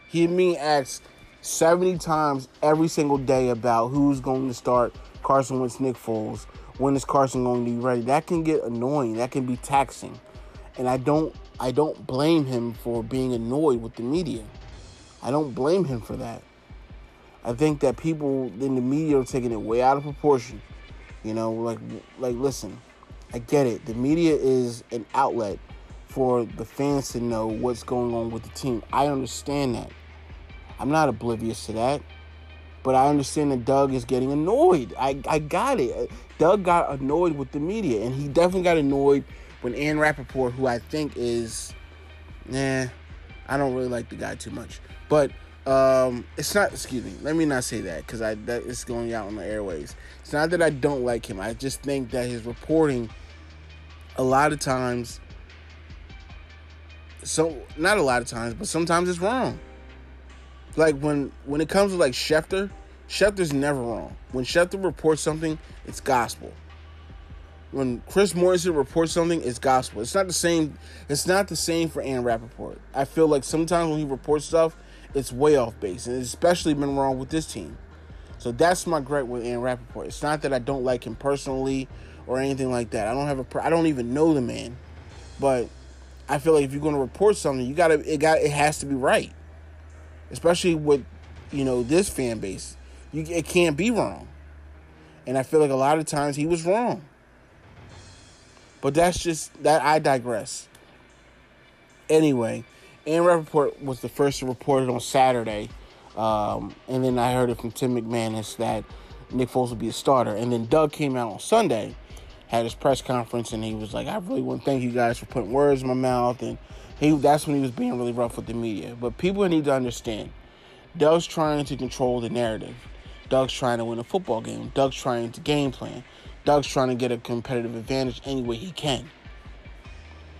he asked 70 times every single day about who's going to start Carson Wentz, Nick Foles. When is Carson going to be ready? That can get annoying. That can be taxing. And I don't blame him for being annoyed with the media. I don't blame him for that. I think that people in the media are taking it way out of proportion. You know, like listen, I get it. The media is an outlet for the fans to know what's going on with the team. I understand that. I'm not oblivious to that. But I understand that Doug is getting annoyed. I got it. Doug got annoyed with the media. And he definitely got annoyed when Ian Rapoport, who I think is... Nah, I don't really like the guy too much. But it's not... Excuse me. Let me not say that because it's going out on the airwaves. It's not that I don't like him. I just think that his reporting, a lot of times... So, not a lot of times, but sometimes it's wrong. Like, when it comes to, like, Schefter's never wrong. When Schefter reports something, it's gospel. When Chris Morrison reports something, it's gospel. It's not the same. It's not the same for Ian Rapoport. I feel like sometimes when he reports stuff, it's way off base. And it's especially been wrong with this team. So that's my gripe with Ian Rapoport. It's not that I don't like him personally or anything like that. I don't even know the man. But I feel like if you're going to report something, it has to be right. Especially with, you know, this fan base. It can't be wrong. And I feel like a lot of times he was wrong. But I digress. Anyway, Ian Rapoport was the first to report it on Saturday. And then I heard it from Tim McManus that Nick Foles would be a starter. And then Doug came out on Sunday, had his press conference, and he was like, I really want to thank you guys for putting words in my mouth. And that's when he was being really rough with the media. But people need to understand, Doug's trying to control the narrative. Doug's trying to win a football game. Doug's trying to game plan. Doug's trying to get a competitive advantage any way he can.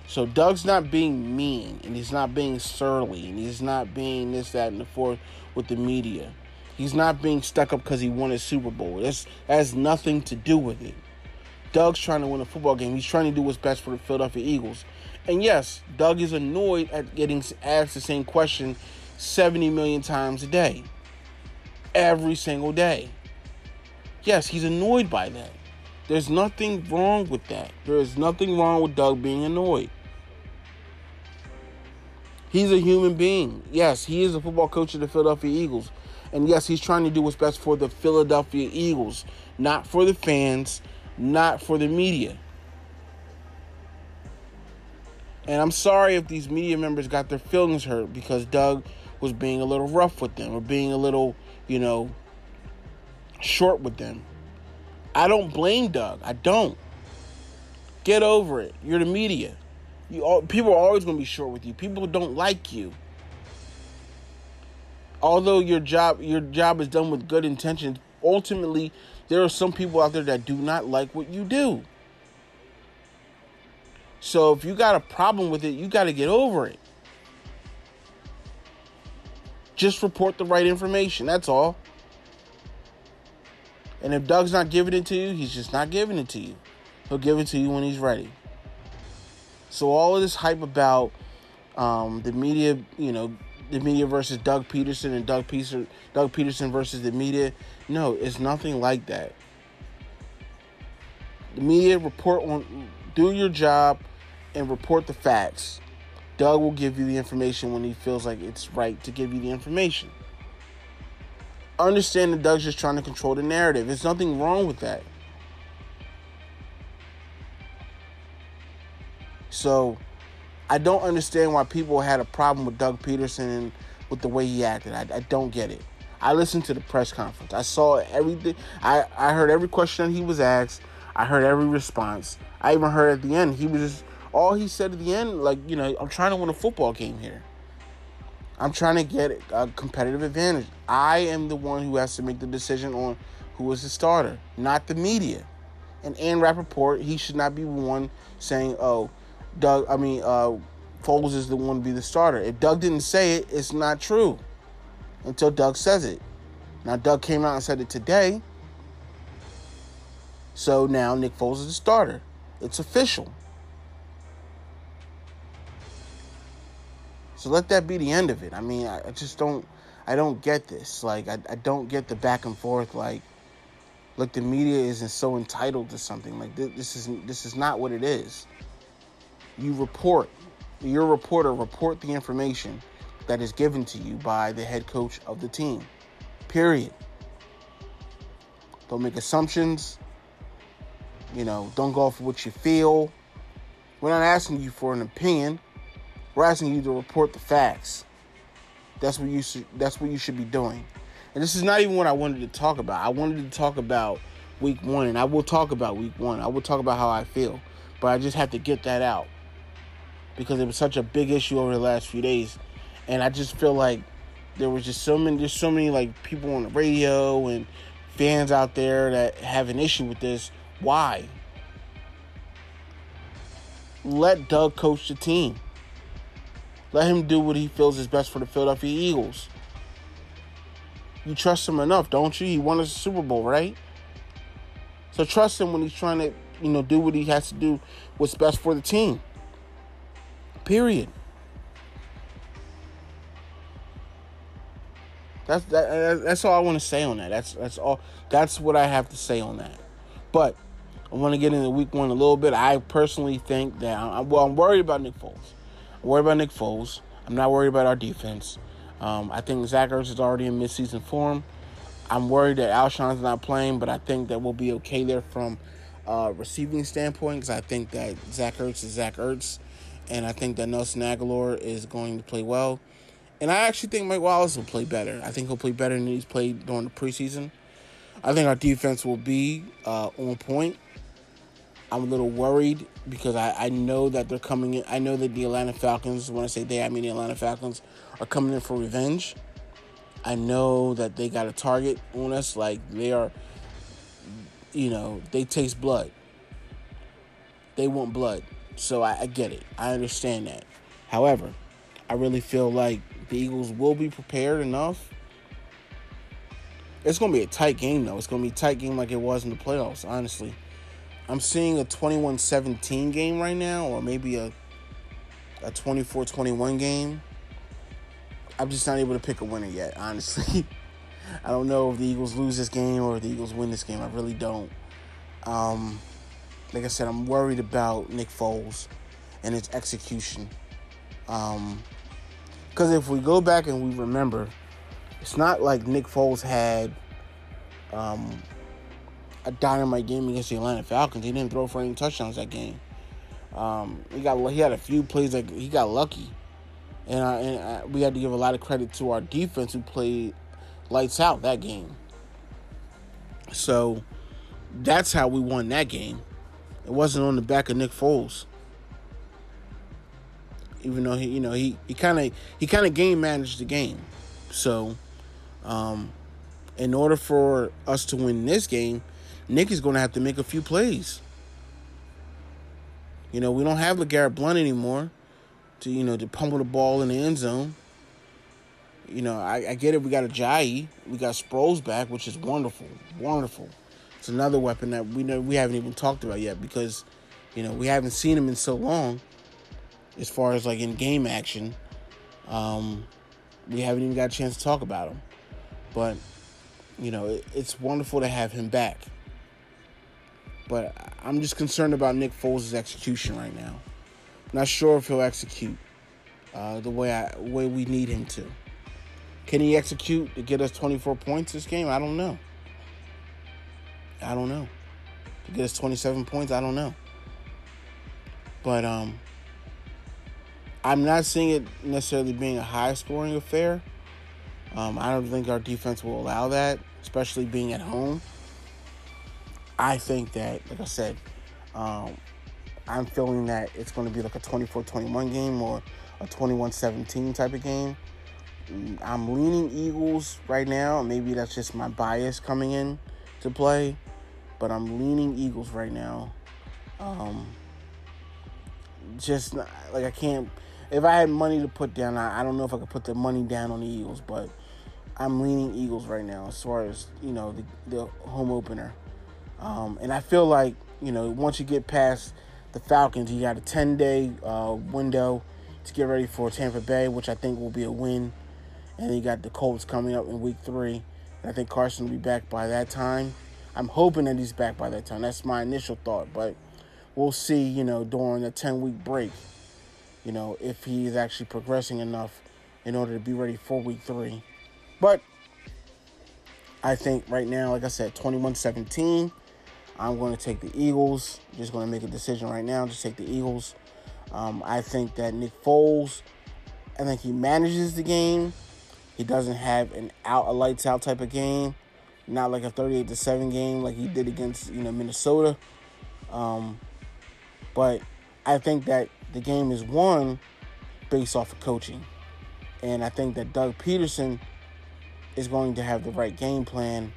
So Doug's not being mean, and he's not being surly, and he's not being this, that, and the fourth with the media. He's not being stuck up because he won a Super Bowl. That has nothing to do with it. Doug's trying to win a football game. He's trying to do what's best for the Philadelphia Eagles. And yes, Doug is annoyed at getting asked the same question 70 million times a day. Every single day. Yes, he's annoyed by that. There's nothing wrong with that. There is nothing wrong with Doug being annoyed. He's a human being. Yes, he is a football coach of the Philadelphia Eagles. And yes, he's trying to do what's best for the Philadelphia Eagles. Not for the fans. Not for the media. And I'm sorry if these media members got their feelings hurt because Doug was being a little rough with them or being a little, you know, short with them. I don't blame Doug. I don't. Get over it. You're the media. People are always going to be short with you. People don't like you. Although your job is done with good intentions, ultimately, there are some people out there that do not like what you do. So if you got a problem with it, you got to get over it. Just report the right information. That's all. And if Doug's not giving it to you, he's just not giving it to you. He'll give it to you when he's ready. So all of this hype about the media, you know, the media versus Doug Peterson and Doug Peterson versus the media. No, it's nothing like that. The media do your job and report the facts. Doug will give you the information when he feels like it's right to give you the information. Understand that Doug's just trying to control the narrative. There's nothing wrong with that. So, I don't understand why people had a problem with Doug Peterson and with the way he acted. I don't get it. I listened to the press conference. I saw everything. I heard every question that he was asked. I heard every response. I even heard at the end, all he said at the end, like, you know, I'm trying to win a football game here. I'm trying to get a competitive advantage. I am the one who has to make the decision on who is the starter, not the media. And Ian Rapoport, he should not be one saying, Foles is the one to be the starter. If Doug didn't say it, it's not true until Doug says it. Now, Doug came out and said it today. So now Nick Foles is the starter. It's official. So let that be the end of it. I mean, I just don't... I don't get this. Like, I don't get the back and forth. Like the media isn't so entitled to something. Like, this is not what it is. You report. You're a reporter. Report the information. that is given to you by the head coach of the team. Period. Don't make assumptions. You know, don't go off of what you feel. We're not asking you for an opinion. We're asking you to report the facts. That's what you should be doing. And this is not even what I wanted to talk about. I wanted to talk about week one, and I will talk about week one. I will talk about how I feel, but I just had to get that out because it was such a big issue over the last few days, and I just feel like there was just so many like people on the radio and fans out there that have an issue with this. Why? Let Doug coach the team. Let him do what he feels is best for the Philadelphia Eagles. You trust him enough, don't you? He won us a Super Bowl, right? So trust him when he's trying to, you know, do what he has to do, what's best for the team. Period. That's all I want to say on that. That's all. That's what I have to say on that. But I want to get into week one a little bit. I personally think that I'm worried about Nick Foles. I'm worried about Nick Foles. I'm not worried about our defense. I think Zach Ertz is already in midseason form. I'm worried that Alshon's not playing, but I think that we'll be okay there from receiving standpoint because I think that Zach Ertz is Zach Ertz, and I think that Nelson Aguilar is going to play well. And I actually think Mike Wallace will play better. I think he'll play better than he's played during the preseason. I think our defense will be on point. I'm a little worried because I know that they're coming in. I know that the Atlanta Falcons, when I say they, I mean the Atlanta Falcons, are coming in for revenge. I know that they got a target on us. Like, they are, you know, they taste blood. They want blood. So I get it. I understand that. However, I really feel like the Eagles will be prepared enough. It's going to be a tight game, though. It's going to be a tight game like it was in the playoffs, honestly. I'm seeing a 21-17 game right now, or maybe a 24-21 game. I'm just not able to pick a winner yet, honestly. I don't know if the Eagles lose this game or if the Eagles win this game. I really don't. Like I said, I'm worried about Nick Foles and his execution. Because if we go back and we remember, it's not like Nick Foles had a dynamite game against the Atlanta Falcons. He didn't throw for any touchdowns that game. He had a few plays that he got lucky, and we had to give a lot of credit to our defense who played lights out that game. So that's how we won that game. It wasn't on the back of Nick Foles, even though he kind of game managed the game. So, in order for us to win this game, Nick is going to have to make a few plays. You know, we don't have LeGarrette Blount anymore to pummel the ball in the end zone. You know, I get it. We got Ajayi. We got Sproles back, which is wonderful. Wonderful. It's another weapon that we haven't even talked about yet because, you know, we haven't seen him in so long as far as, like, in game action. We haven't even got a chance to talk about him. But, you know, it's wonderful to have him back. But I'm just concerned about Nick Foles' execution right now. Not sure if he'll execute the way we need him to. Can he execute to get us 24 points this game? I don't know. To get us 27 points? I don't know. But I'm not seeing it necessarily being a high-scoring affair. I don't think our defense will allow that, especially being at home. I think that, like I said, I'm feeling that it's going to be like a 24-21 game or a 21-17 type of game. I'm leaning Eagles right now. Maybe that's just my bias coming in to play, but I'm leaning Eagles right now. Just like I can't. If I had money to put down, I don't know if I could put the money down on the Eagles, but I'm leaning Eagles right now as far as, you know, the home opener. And I feel like, you know, once you get past the Falcons, you got a 10-day window to get ready for Tampa Bay, which I think will be a win. And then you got the Colts coming up in week 3. And I think Carson will be back by that time. I'm hoping that he's back by that time. That's my initial thought, but we'll see, you know, during the 10-week break. You know, if he's actually progressing enough in order to be ready for week 3. But I think right now, like I said, 21-17, I'm going to take the Eagles. Just going to make a decision right now. Just take the Eagles. I think that Nick Foles, I think he manages the game. He doesn't have an out, a lights out type of game. Not like a 38-7 game like he did against, Minnesota. But I think that the game is won based off of coaching. And I think that Doug Peterson is going to have the right game plan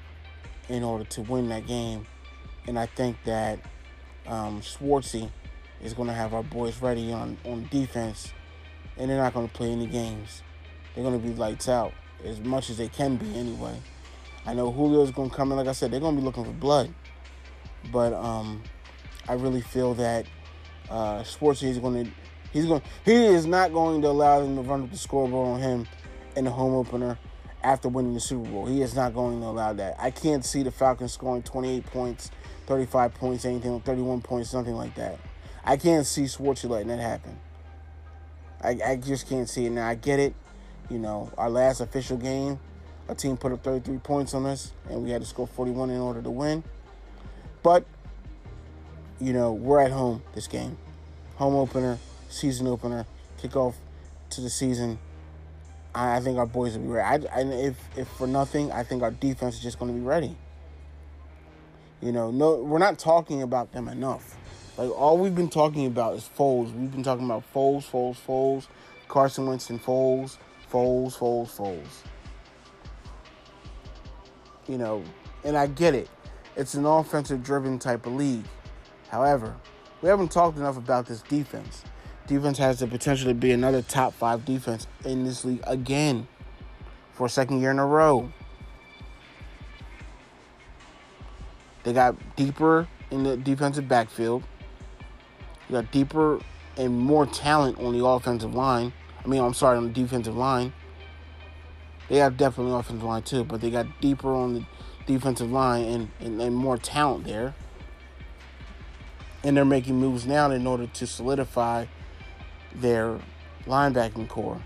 in order to win that game. And I think that Schwartzy is going to have our boys ready on defense. And they're not going to play any games. They're going to be lights out as much as they can be anyway. I know Julio's going to come in. Like I said, they're going to be looking for blood. But I really feel that Schwartzy is going to... He is not going to allow them to run up the scoreboard on him in the home opener after winning the Super Bowl. He is not going to allow that. I can't see the Falcons scoring 28 points, 35 points, anything, 31 points, something like that. I can't see Schwartz letting that happen. I just can't see it. Now, I get it. Our last official game, a team put up 33 points on us, and we had to score 41 in order to win. But, we're at home this game. Home opener. Season opener, kickoff to the season. I think our boys will be ready. If for nothing, I think our defense is just going to be ready. No, we're not talking about them enough. Like, all we've been talking about is Foles. We've been talking about Foles, Carson Wentz, Foles. And I get it. It's an offensive-driven type of league. However, we haven't talked enough about this defense. Defense has the potential to be another top 5 defense in this league again for a second year in a row. They got deeper in the defensive backfield. They got deeper and more talent on the offensive line. On the defensive line. They have depth on the offensive line too, but they got deeper on the defensive line and more talent there. And they're making moves now in order to solidify their linebacking core.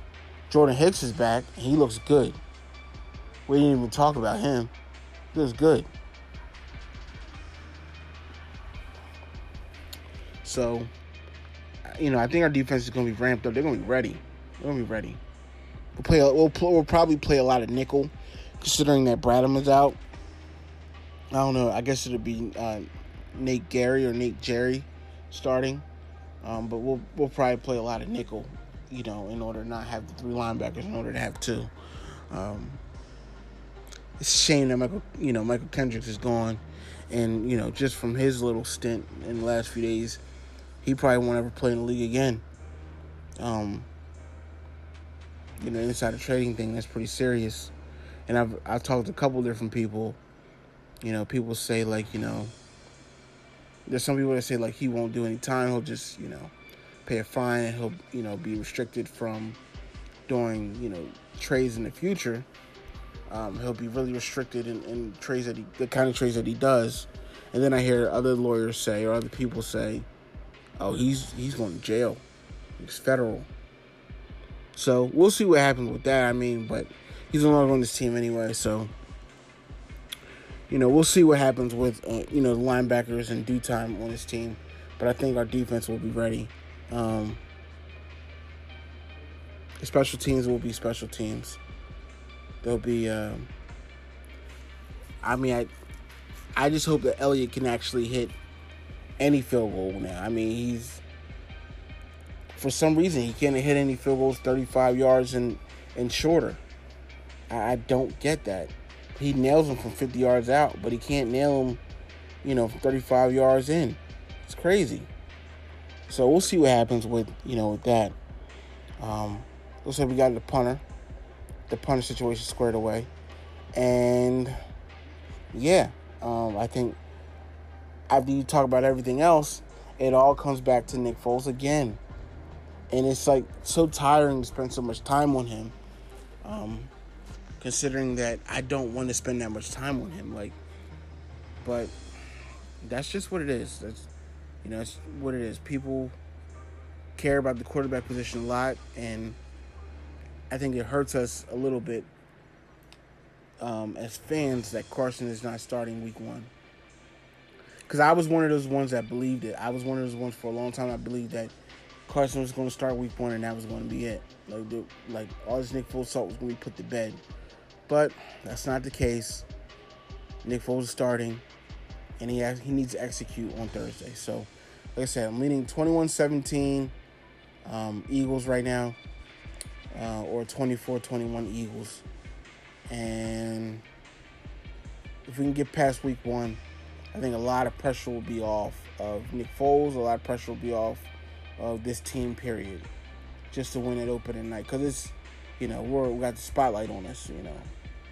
Jordan Hicks is back. He looks good. We didn't even talk about him. He looks good. So, I think our defense is going to be ramped up. They're going to be ready. We'll probably play a lot of nickel, considering that Bradham is out. I don't know. I guess it'll be Nate Gary or Nate Jerry starting. But we'll probably play a lot of nickel, in order to not have the 3 linebackers, in order to have 2. It's a shame that Michael Kendricks is gone. And, just from his little stint in the last few days, he probably won't ever play in the league again. Inside the trading thing, that's pretty serious. And I've talked to a couple different people. People say, like, there's some people that say, like, he won't do any time. He'll just, pay a fine and he'll, be restricted from doing, trades in the future. He'll be really restricted in trades the kind of trades that he does. And then I hear other lawyers say or other people say, oh, he's going to jail. It's federal. So we'll see what happens with that. But he's no longer on this team anyway, so... we'll see what happens with, the linebackers in due time on this team. But I think our defense will be ready. Special teams will be special teams. There'll be, I just hope that Elliott can actually hit any field goal now. For some reason, he can't hit any field goals 35 yards and shorter. I don't get that. He nails them from 50 yards out, but he can't nail them, from 35 yards in. It's crazy. So we'll see what happens with, with that. Looks like we got the punter situation squared away. And, yeah, I think after you talk about everything else, it all comes back to Nick Foles again. And it's, like, so tiring to spend so much time on him. Considering that I don't want to spend that much time on him. But that's just what it is. That's what it is. People care about the quarterback position a lot. And I think it hurts us a little bit as fans that Carson is not starting week one. Because I was one of those ones that believed it. I was one of those ones for a long time. I believed that Carson was going to start week one and that was going to be it. Like all this Nick Foles talk was going to be put to bed. But that's not the case. Nick Foles is starting, and he needs to execute on Thursday. So, like I said, I'm leaning 21-17 Eagles right now, or 24-21 Eagles. And if we can get past week one, I think a lot of pressure will be off of Nick Foles. A lot of pressure will be off of this team, period, just to win it opening night. Because it's, you know, we got the spotlight on us, you know.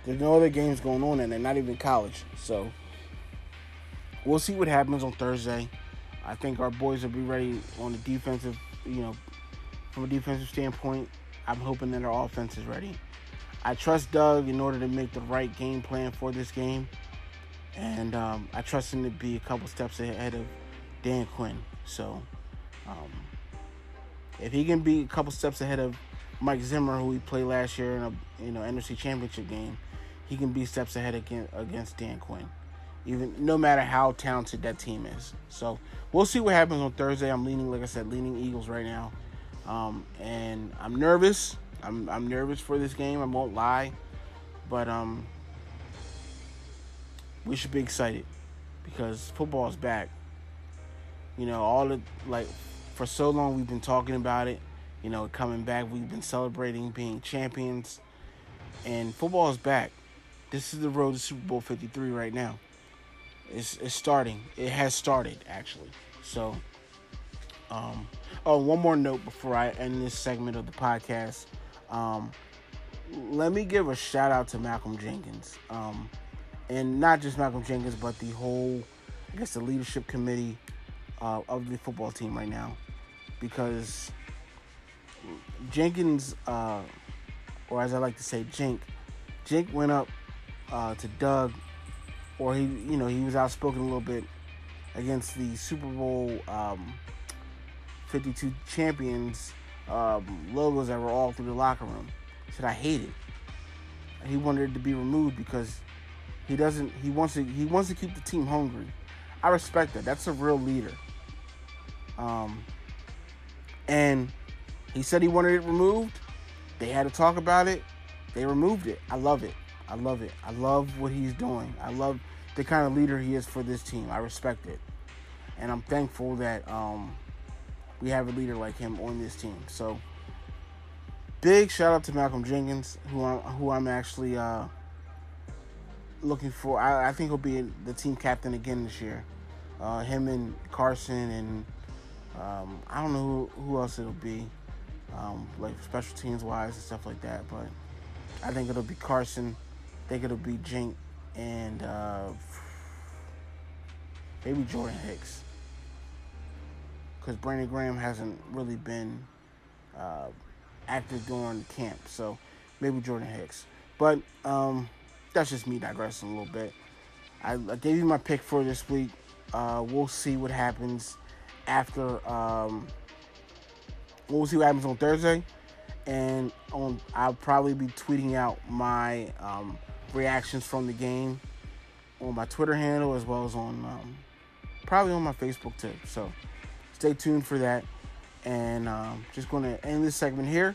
There's no other games going on, and they're not even college. So we'll see what happens on Thursday. I think our boys will be ready on the defensive, you know, from a defensive standpoint. I'm hoping that our offense is ready. I trust Doug in order to make the right game plan for this game. And I trust him to be a couple steps ahead of Dan Quinn. So if he can be a couple steps ahead of Mike Zimmer, who we played last year in a NFC Championship game, he can be steps ahead against Dan Quinn, even no matter how talented that team is. So we'll see what happens on Thursday. I'm leaning, like I said, leaning Eagles right now, and I'm nervous. I'm nervous for this game. I won't lie, but we should be excited because football is back. You know, for so long we've been talking about it. You know, coming back, we've been celebrating being champions, and football is back. This is the road to Super Bowl 53 right now. It's starting. It has started, actually. So, one more note before I end this segment of the podcast. Let me give a shout out to Malcolm Jenkins, and not just Malcolm Jenkins, but the whole, I guess, the leadership committee of the football team right now, because Jenkins, or as I like to say, Jink went up to Doug, or he was outspoken a little bit against the Super Bowl 52 champions logos that were all through the locker room. He said, "I hate it." And he wanted it to be removed because he wants to keep the team hungry. I respect that. That's a real leader. And he said he wanted it removed. They had to talk about it. They removed it. I love it. I love it. I love what he's doing. I love the kind of leader he is for this team. I respect it. And I'm thankful that we have a leader like him on this team. So big shout out to Malcolm Jenkins, who I'm actually looking for. I think he'll be the team captain again this year. Him and Carson and I don't know who else it'll be. Like special teams wise and stuff like that, but I think it'll be Carson, I think it'll be Jink, and maybe Jordan Hicks, because Brandon Graham hasn't really been active during camp, so maybe Jordan Hicks. But that's just me digressing a little bit. I gave you my pick for this week. We'll see what happens after. We'll see what happens on Thursday, and I'll probably be tweeting out my reactions from the game on my Twitter handle, as well as on probably on my Facebook too. So stay tuned for that, and just going to end this segment here,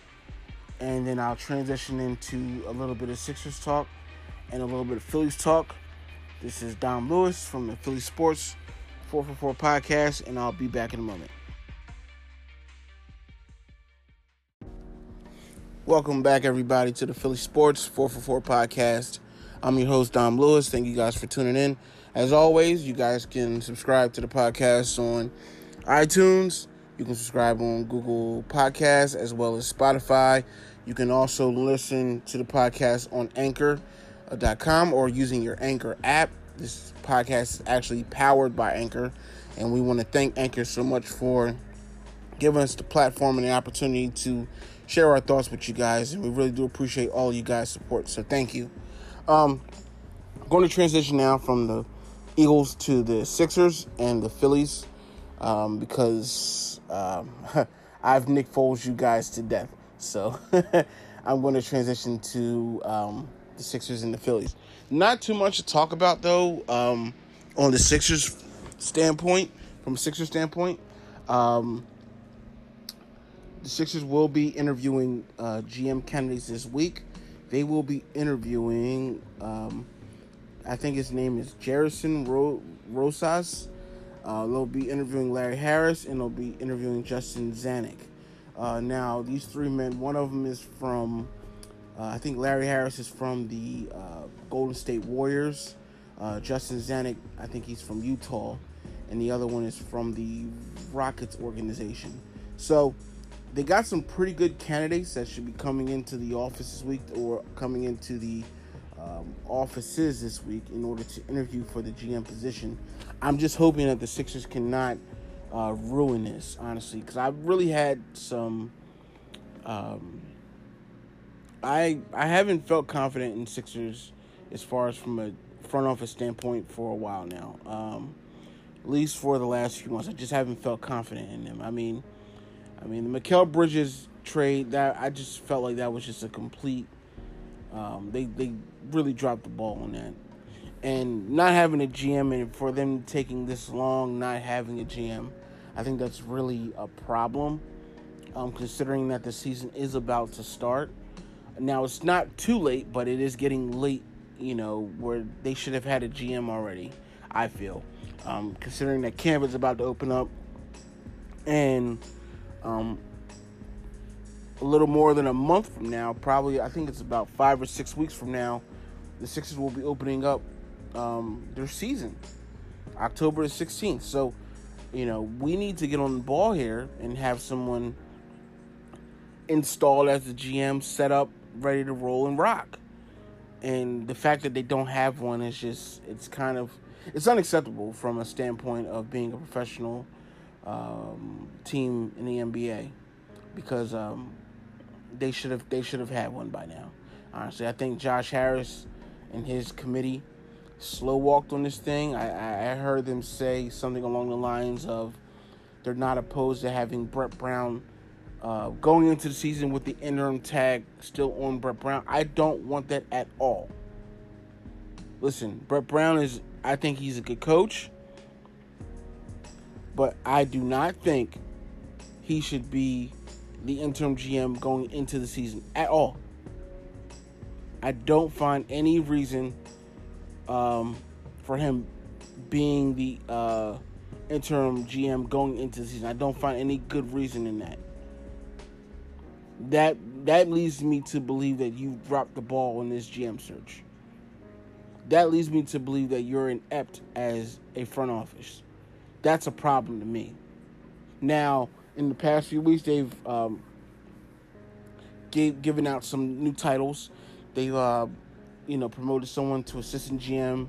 and then I'll transition into a little bit of Sixers talk and a little bit of Phillies talk. This is Dom Lewis from the Philly Sports 444 Podcast, and I'll be back in a moment. Welcome back, everybody, to the Philly Sports 444 Podcast. I'm your host, Dom Lewis. Thank you guys for tuning in. As always, you guys can subscribe to the podcast on iTunes. You can subscribe on Google Podcasts as well as Spotify. You can also listen to the podcast on Anchor.com or using your Anchor app. This podcast is actually powered by Anchor, and we want to thank Anchor so much for giving us the platform and the opportunity to share our thoughts with you guys, and we really do appreciate all you guys' support, so thank you. I'm going to transition now from the Eagles to the Sixers and the Phillies, because I have Nick Foles you guys to death, so I'm going to transition to the Sixers and the Phillies. Not too much to talk about, though, on the Sixers standpoint, from a Sixers standpoint. The Sixers will be interviewing GM candidates this week. They will be interviewing, I think his name is Jerison Rosas. They'll be interviewing Larry Harris, and they'll be interviewing Justin Zanuck. Now, these three men, one of them is from, I think Larry Harris is from the Golden State Warriors. Justin Zanuck, I think he's from Utah. And the other one is from the Rockets organization. So they got some pretty good candidates that should be coming into the office this week, or coming into the offices this week, in order to interview for the GM position. I'm just hoping that the Sixers cannot ruin this, honestly, because I really had some. I haven't felt confident in Sixers as far as from a front office standpoint for a while now. At least for the last few months, I just haven't felt confident in them. I mean, the Mikal Bridges trade, that I just felt like that was just a complete. They really dropped the ball on that. And not having a GM, and for them taking this long not having a GM, I think that's really a problem, considering that the season is about to start. Now, it's not too late, but it is getting late, you know, where they should have had a GM already, I feel, considering that camp is about to open up. And a little more than a month from now, probably, I think it's about 5 or 6 weeks from now, the Sixers will be opening up their season, October the 16th. So, you know, we need to get on the ball here and have someone installed as the GM, set up, ready to roll and rock. And the fact that they don't have one is just, it's unacceptable from a standpoint of being a professional team in the NBA, because They should have had one by now. Honestly, I think Josh Harris and his committee slow walked on this thing. I heard them say something along the lines of they're not opposed to having Brett Brown going into the season with the interim tag still on Brett Brown. I don't want that at all. Listen, Brett Brown is, I think he's a good coach, but I do not think he should be the interim GM going into the season at all. I don't find any reason for him being the interim GM going into the season. I don't find any good reason in that. That leads me to believe that you've dropped the ball in this GM search. That leads me to believe that you're inept as a front office. That's a problem to me. Now, in the past few weeks, they've given out some new titles. They've, promoted someone to assistant GM.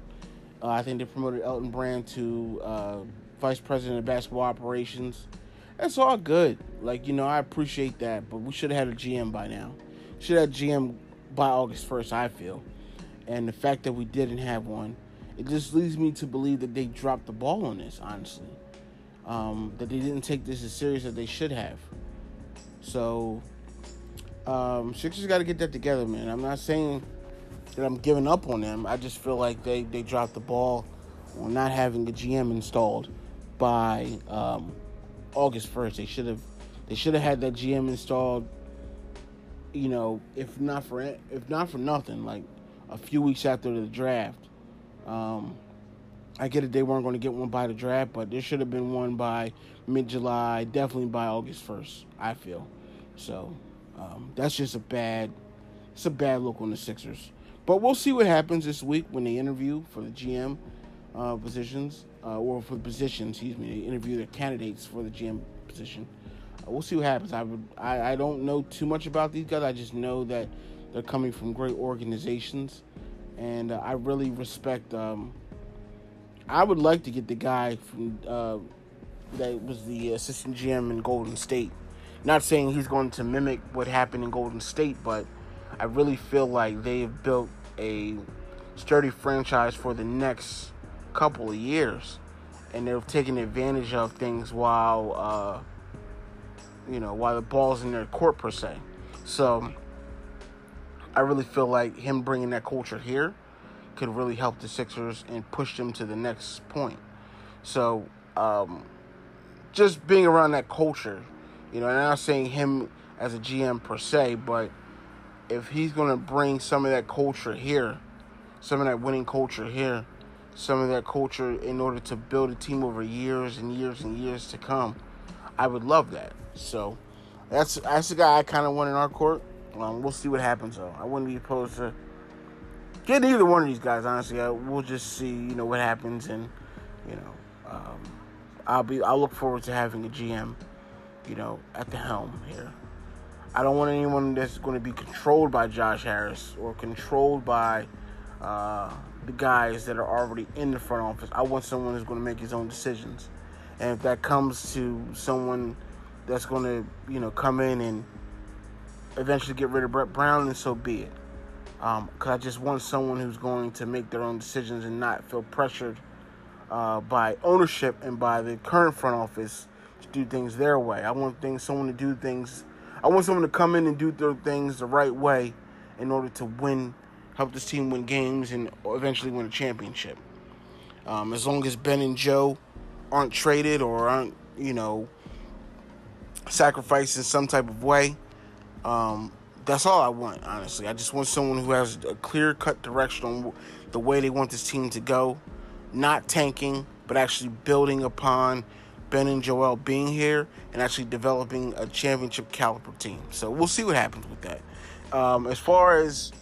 I think they promoted Elton Brand to vice president of basketball operations. That's all good. I appreciate that, but we should have had a GM by now. Should have had a GM by August 1st, I feel. And the fact that we didn't have one, it just leads me to believe that they dropped the ball on this, honestly. That they didn't take this as serious as they should have. So, Sixers got to get that together, man. I'm not saying that I'm giving up on them. I just feel like they dropped the ball on not having a GM installed by August 1st. They should have had that GM installed, if not for nothing, like a few weeks after the draft. I get it, they weren't going to get one by the draft, but there should have been one by mid-July, definitely by August 1st, I feel. So, that's just a bad look on the Sixers. But we'll see what happens this week when they interview for the GM positions, they interview their candidates for the GM position. We'll see what happens. I don't know too much about these guys. I just know that they're coming from great organizations, and I really respect... I would like to get the guy from that was the assistant GM in Golden State. Not saying he's going to mimic what happened in Golden State, but I really feel like they've built a sturdy franchise for the next couple of years, and they're taking advantage of things while the ball's in their court, per se. So I really feel like him bringing that culture here could really help the Sixers and push them to the next point. So just being around that culture, you know, and I'm not saying him as a GM per se, but if he's going to bring some of that culture here, some of that winning culture here, some of that culture in order to build a team over years and years and years to come, I would love that. So that's the guy I kind of want in our court. We'll see what happens, though. I wouldn't be opposed to getting either one of these guys, honestly. We'll just see, you know, what happens. And, you know, I'll look forward to having a GM, you know, at the helm here. I don't want anyone that's going to be controlled by Josh Harris or controlled by the guys that are already in the front office. I want someone who's going to make his own decisions. And if that comes to someone that's going to, you know, come in and eventually get rid of Brett Brown, and so be it. Because I just want someone who's going to make their own decisions and not feel pressured by ownership and by the current front office to do things their way. I want someone to do things. I want someone to come in and do their things the right way in order to win, help this team win games and eventually win a championship. As long as Ben and Joe aren't traded or aren't, you know, sacrificed in some type of way, that's all I want, honestly. I just want someone who has a clear-cut direction on the way they want this team to go, not tanking, but actually building upon Ben and Joel being here and actually developing a championship caliber team. So we'll see what happens with that. As far as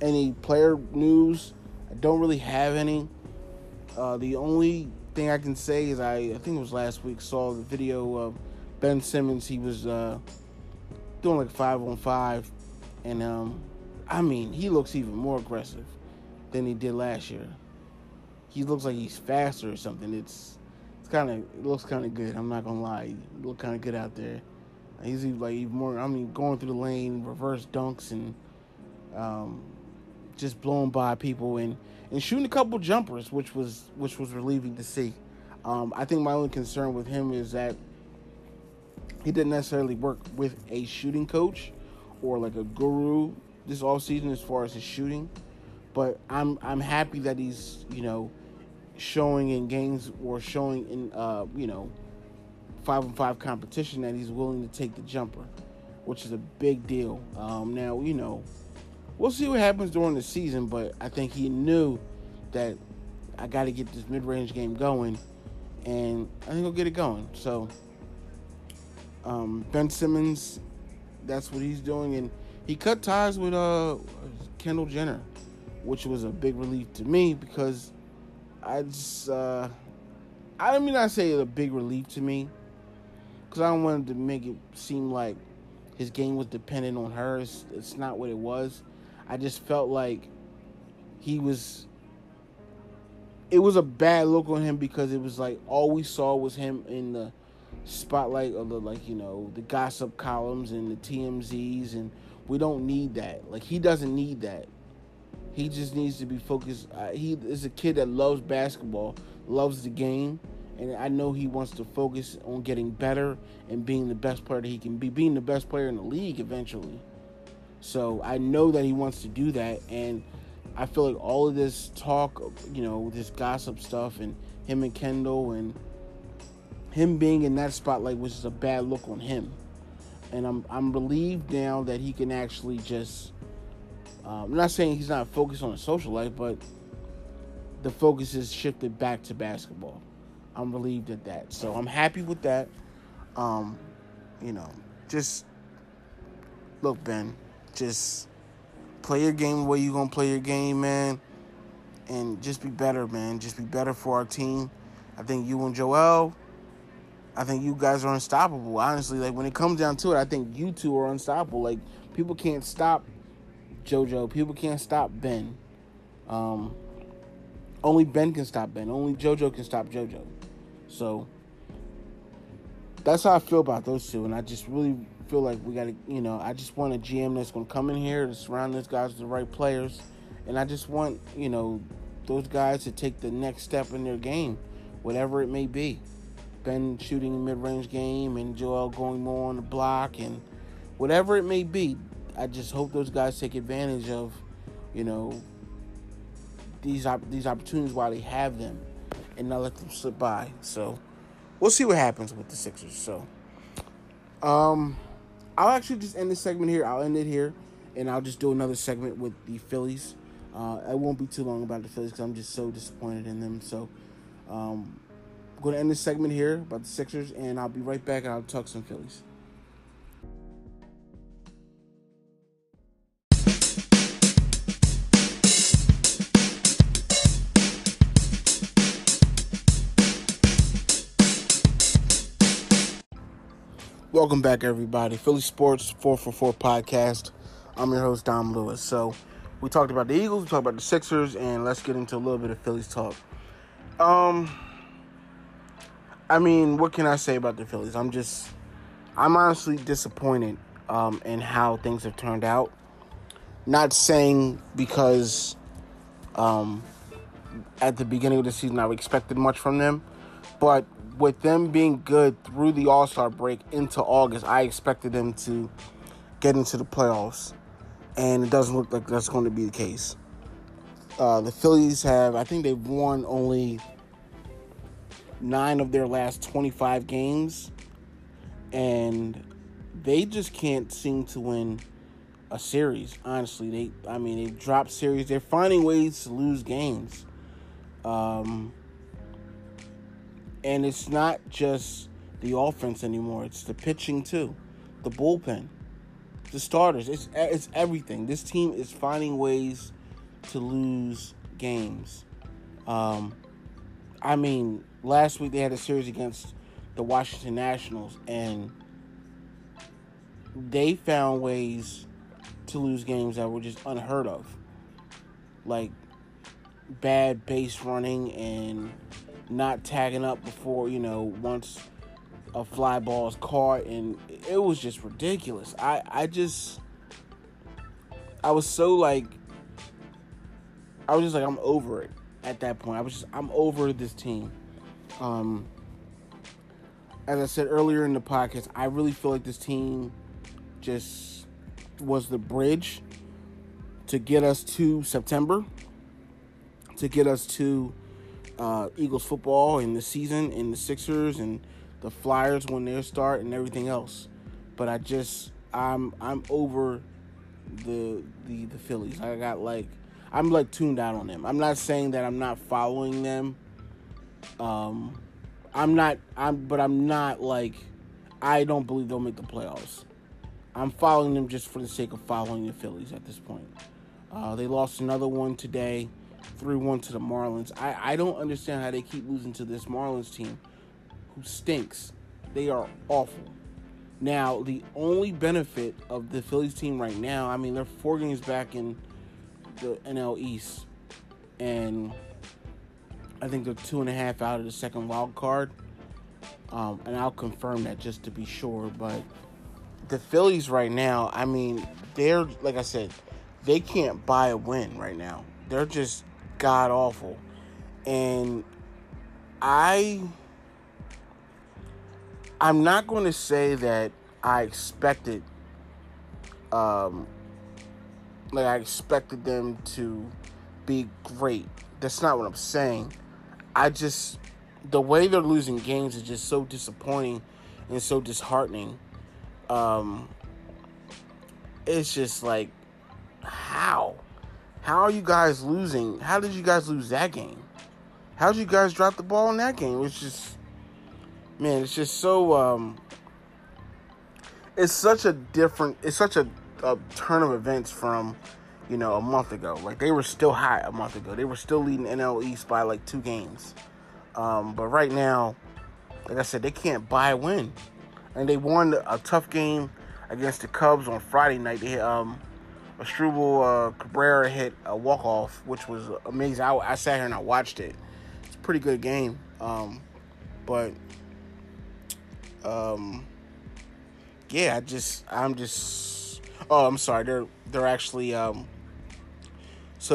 any player news, I don't really have any. The only thing I can say is I think it was last week, saw the video of Ben Simmons. He was doing like 5-on-5, and I mean, he looks even more aggressive than he did last year. He looks like he's faster or something. It looks kind of good. I'm not gonna lie, it looked kind of good out there. He's even more. I mean, going through the lane, reverse dunks, and just blowing by people and shooting a couple jumpers, which was relieving to see. I think my only concern with him is that he didn't necessarily work with a shooting coach or like a guru this offseason as far as his shooting, but I'm happy that he's, you know, showing in games or showing in, you know, 5-on-5 competition that he's willing to take the jumper, which is a big deal. Now, you know, we'll see what happens during the season, but I think he knew that I got to get this mid-range game going, and I think he'll get it going. So Ben Simmons, that's what he's doing, and he cut ties with Kendall Jenner, which was a big relief to me because I just, I mean, I say it's a big relief to me because I don't want him to make it seem like his game was dependent on her. It's not what it was. I just felt like it was a bad look on him because it was like all we saw was him in the spotlight of the, like, you know, the gossip columns and the TMZs, and we don't need that. Like, he doesn't need that. He just needs to be focused. He is a kid that loves basketball, loves the game, and I know he wants to focus on getting better and being the best player that he can be, being the best player in the league eventually. So I know that he wants to do that, and I feel like all of this talk, you know, this gossip stuff and him and Kendall and him being in that spotlight was just a bad look on him. And I'm relieved now that he can actually just... I'm not saying he's not focused on his social life, but the focus is shifted back to basketball. I'm relieved at that. So I'm happy with that. You know, just look, Ben, just play your game the way you're going to play your game, man. And just be better, man. Just be better for our team. I think you and Joel, I think you guys are unstoppable. Honestly, like, when it comes down to it, I think you two are unstoppable. Like, people can't stop JoJo, people can't stop Ben. Only Ben can stop Ben. Only JoJo can stop JoJo. So that's how I feel about those two. And I just really feel like we got to, you know, I just want a GM that's going to come in here and surround those guys with the right players. And I just want, you know, those guys to take the next step in their game, whatever it may be. Ben shooting a mid-range game and Joel going more on the block and whatever it may be. I just hope those guys take advantage of, you know, these opportunities while they have them and not let them slip by. So we'll see what happens with the Sixers. So I'll actually just end this segment here. I'll end it here, and I'll just do another segment with the Phillies. It won't be too long about the Phillies because I'm just so disappointed in them. So I'm going to end this segment here about the Sixers, and I'll be right back, and I'll talk some Phillies. Welcome back, everybody. Philly Sports 444 Podcast. I'm your host, Dom Lewis. So we talked about the Eagles, we talked about the Sixers, and let's get into a little bit of Phillies talk. I mean, what can I say about the Phillies? I'm honestly disappointed in how things have turned out. Not saying because at the beginning of the season I expected much from them, but with them being good through the All-Star break into August, I expected them to get into the playoffs, and it doesn't look like that's going to be the case. The Phillies have, I think they've won only 9 of their last 25 games, and they just can't seem to win a series, honestly. They've dropped series. They're finding ways to lose games. And it's not just the offense anymore. It's the pitching, too. The bullpen. The starters. It's everything. This team is finding ways to lose games. Last week they had a series against the Washington Nationals, and they found ways to lose games that were just unheard of. Like bad base running and not tagging up before, once a fly ball is caught, and it was just ridiculous. I was just like, I'm over it at that point. I'm over this team. As I said earlier in the podcast, I really feel like this team just was the bridge to get us to September, to get us to Eagles football in the season, and the Sixers and the Flyers when they start and everything else. But I'm over the Phillies. I'm tuned out on them. I'm not saying that I'm not following them. I don't believe they'll make the playoffs. I'm following them just for the sake of following the Phillies at this point. They lost another one today. 3-1 to the Marlins. I don't understand how they keep losing to this Marlins team who stinks. They are awful. Now, the only benefit of the Phillies team right now, they're 4 games back in the NL East, and I think they're 2.5 out of the second wild card. And I'll confirm that just to be sure. But the Phillies right now, they're, like I said, they can't buy a win right now. They're just god-awful. And I'm not going to say that I expected them to be great. That's not what I'm saying. The way they're losing games is just so disappointing and so disheartening. It's just like, how? How are you guys losing? How did you guys lose that game? How did you guys drop the ball in that game? It's just, man, it's just so, it's such a turn of events from, a month ago. Like, they were still high a month ago. They were still leading NL East by, 2 games. But right now, like I said, they can't buy a win. And they won a tough game against the Cubs on Friday night. They, Astrubal Cabrera hit a walk-off, which was amazing. I sat here and I watched it. It's a pretty good game. Yeah, I'm sorry. They're actually, so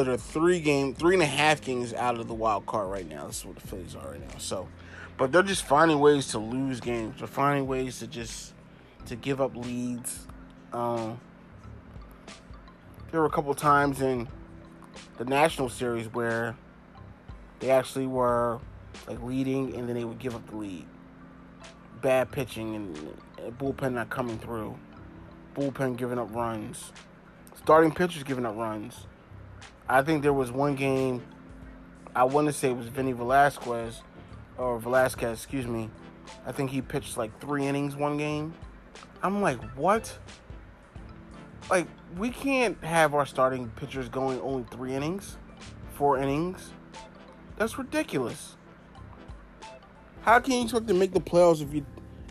they're 3.5 games out of the wild card right now. This is what the Phillies are right now. So, but they're just finding ways to lose games. They're finding ways to give up leads. there were a couple times in the national series where they actually were like leading and then they would give up the lead. Bad pitching and bullpen not coming through. Bullpen giving up runs. Starting pitchers giving up runs. I think there was one game, I want to say it was Velasquez. I think he pitched like 3 innings one game. I'm like, what? Like, we can't have our starting pitchers going only 3 innings, 4 innings. That's ridiculous. How can you expect to make the playoffs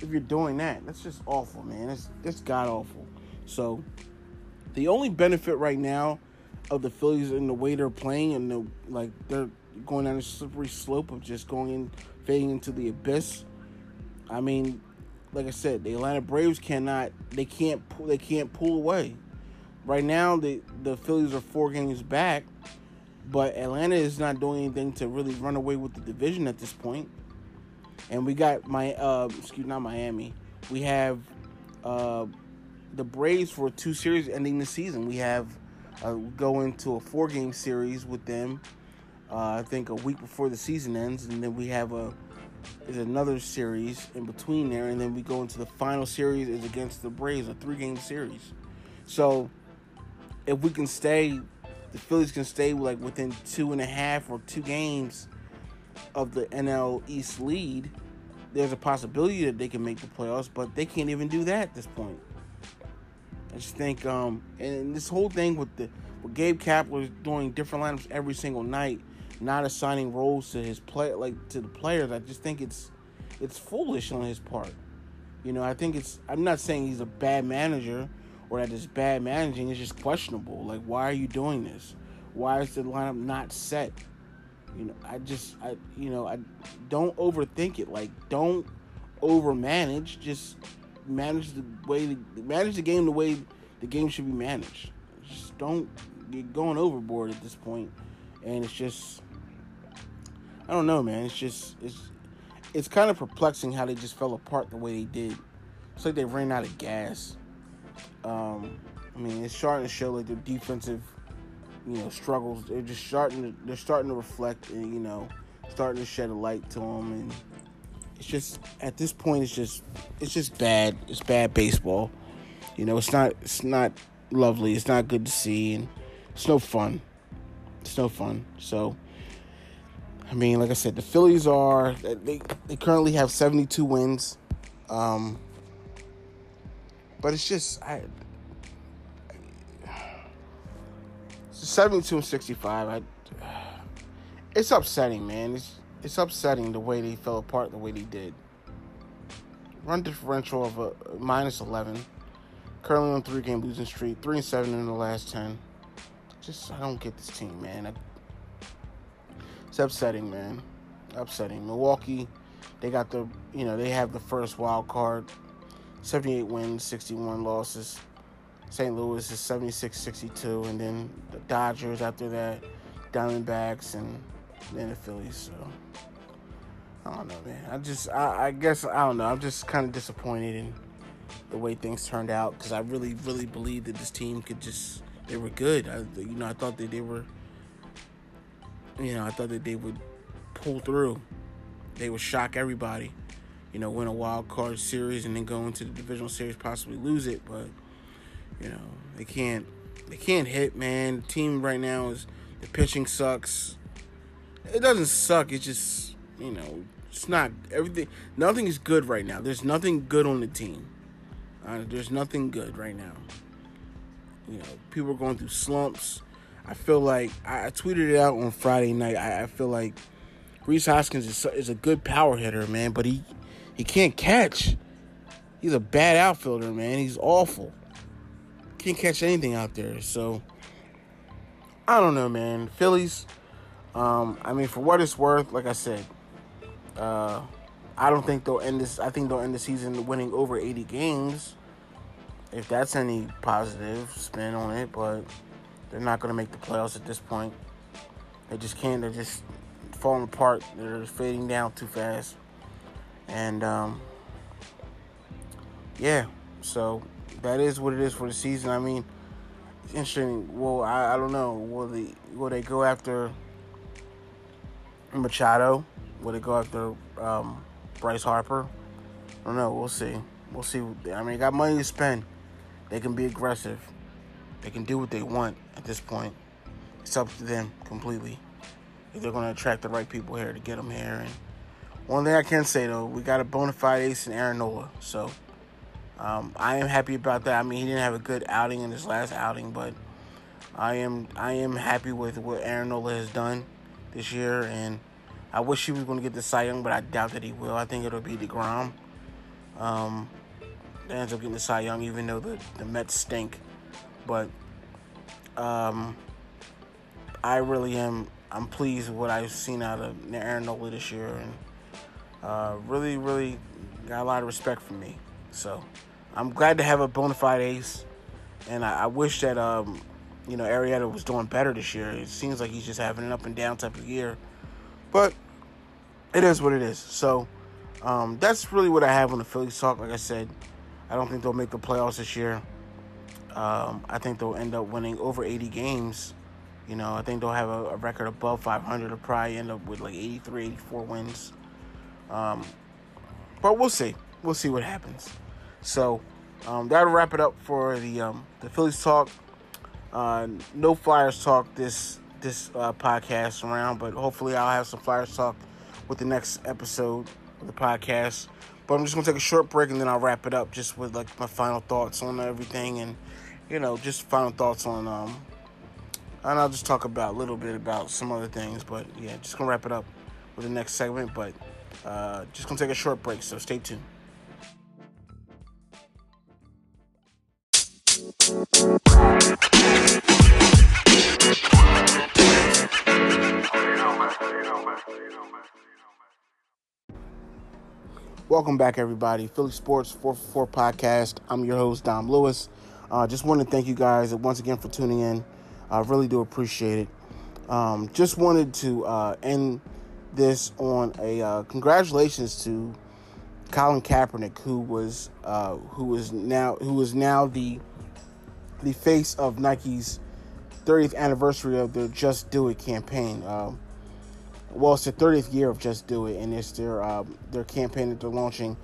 if you're doing that? That's just awful, man. That's god awful. So, the only benefit right now of the Phillies and the way they're playing and they're going down a slippery slope of just going in, fading into the abyss. I mean, like I said, the Atlanta Braves can't pull away. Right now, the Phillies are 4 games back, but Atlanta is not doing anything to really run away with the division at this point. And we got We have the Braves for 2 series ending the season. We have go into a 4-game series with them. I think a week before the season ends, and then we have another series in between there, and then we go into the final series is against the Braves, a 3-game series. So if we can stay, the Phillies can stay like within 2.5 or 2 games of the NL East lead, there's a possibility that they can make the playoffs, but they can't even do that at this point. I just think, and this whole thing with Gabe Kapler doing different lineups every single night, not assigning roles to his play, like to the players, I just think it's foolish on his part. You know, I think I'm not saying he's a bad manager or that it's bad managing. It's just questionable. Like, why are you doing this? Why is the lineup not set? You know, I don't overthink it. Like, don't overmanage. Just manage the game the way the game should be managed. Just don't get going overboard at this point. And it's just, I don't know, man. It's just, it's kind of perplexing how they just fell apart the way they did. It's like they ran out of gas. I mean, it's starting to show like their defensive, struggles. They're starting to reflect and, starting to shed a light to them. And it's just, at this point, it's just bad. It's bad baseball. It's not lovely. It's not good to see. And it's no fun. It's no fun. So, I mean, like I said, the Phillies they currently have 72 wins. But it's just, it's 72 and 65. It's upsetting, man. It's upsetting the way they fell apart, the way they did. Run differential of a -11. Currently on 3-game losing streak, 3-7 in the last 10. I don't get this team, man. It's upsetting, man. Upsetting. Milwaukee, they got they have the first wild card. 78 wins, 61 losses. St. Louis is 76-62. And then the Dodgers after that, Diamondbacks, and then the Phillies. So, I don't know, man. I don't know. I'm just kind of disappointed in the way things turned out because I really, really believed that this team could just... They were good. I thought that they were. I thought that they would pull through. They would shock everybody. Win a wild card series and then go into the divisional series, possibly lose it. But they can't. They can't hit, man. The team right now is the pitching sucks. It doesn't suck. It's just it's not everything. Nothing is good right now. There's nothing good on the team. There's nothing good right now. People are going through slumps. I feel like I tweeted it out on Friday night. I feel like Rhys Hoskins is a good power hitter, man, but he can't catch. He's a bad outfielder, man. He's awful. Can't catch anything out there. So I don't know, man. Phillies. For what it's worth, like I said, I don't think they'll end this. I think they'll end the season winning over 80 games. If that's any positive spin on it, but they're not going to make the playoffs at this point. They just can't. They're just falling apart. They're fading down too fast. And, so that is what it is for the season. interesting. Well, I don't know. Will they go after Machado? Will they go after Bryce Harper? I don't know. We'll see. We'll see. I mean, they got money to spend. They can be aggressive. They can do what they want at this point. It's up to them completely. If they're going to attract the right people here to get them here. And one thing I can say, though, we got a bona fide ace in Aaron Nola. So, I am happy about that. I mean, he didn't have a good outing in his last outing, but I am happy with what Aaron Nola has done this year. And I wish he was going to get the Cy Young, but I doubt that he will. I think it'll be DeGrom. They ends up getting the Cy Young, even though the Mets stink. But I really am. I'm pleased with what I've seen out of Aaron Nola this year, and really, really got a lot of respect for me. So I'm glad to have a bona fide ace, and I wish that Arrieta was doing better this year. It seems like he's just having an up and down type of year, but it is what it is. So that's really what I have on the Phillies talk. Like I said, I don't think they'll make the playoffs this year. I think they'll end up winning over 80 games. You know, I think they'll have a record above 500. They'll probably end up with like 83, 84 wins. But we'll see. We'll see what happens. So that'll wrap it up for the Phillies talk. No Flyers talk this podcast around, but hopefully I'll have some Flyers talk with the next episode of the podcast. But I'm just going to take a short break, and then I'll wrap it up just with, like, my final thoughts on everything and, you know, just final thoughts on and I'll just talk about a little bit about some other things. But, yeah, just going to wrap it up with the next segment. But just going to take a short break, so stay tuned. Welcome back, everybody. Philly Sports 444 Podcast. I'm your host, Dom Lewis. Just want to thank you guys once again for tuning in. I really do appreciate it. Just wanted to end this on a congratulations to Colin Kaepernick, who is now the face of Nike's 30th anniversary of their Just Do It campaign. Well, it's the 30th year of Just Do It, and it's their campaign that they're launching.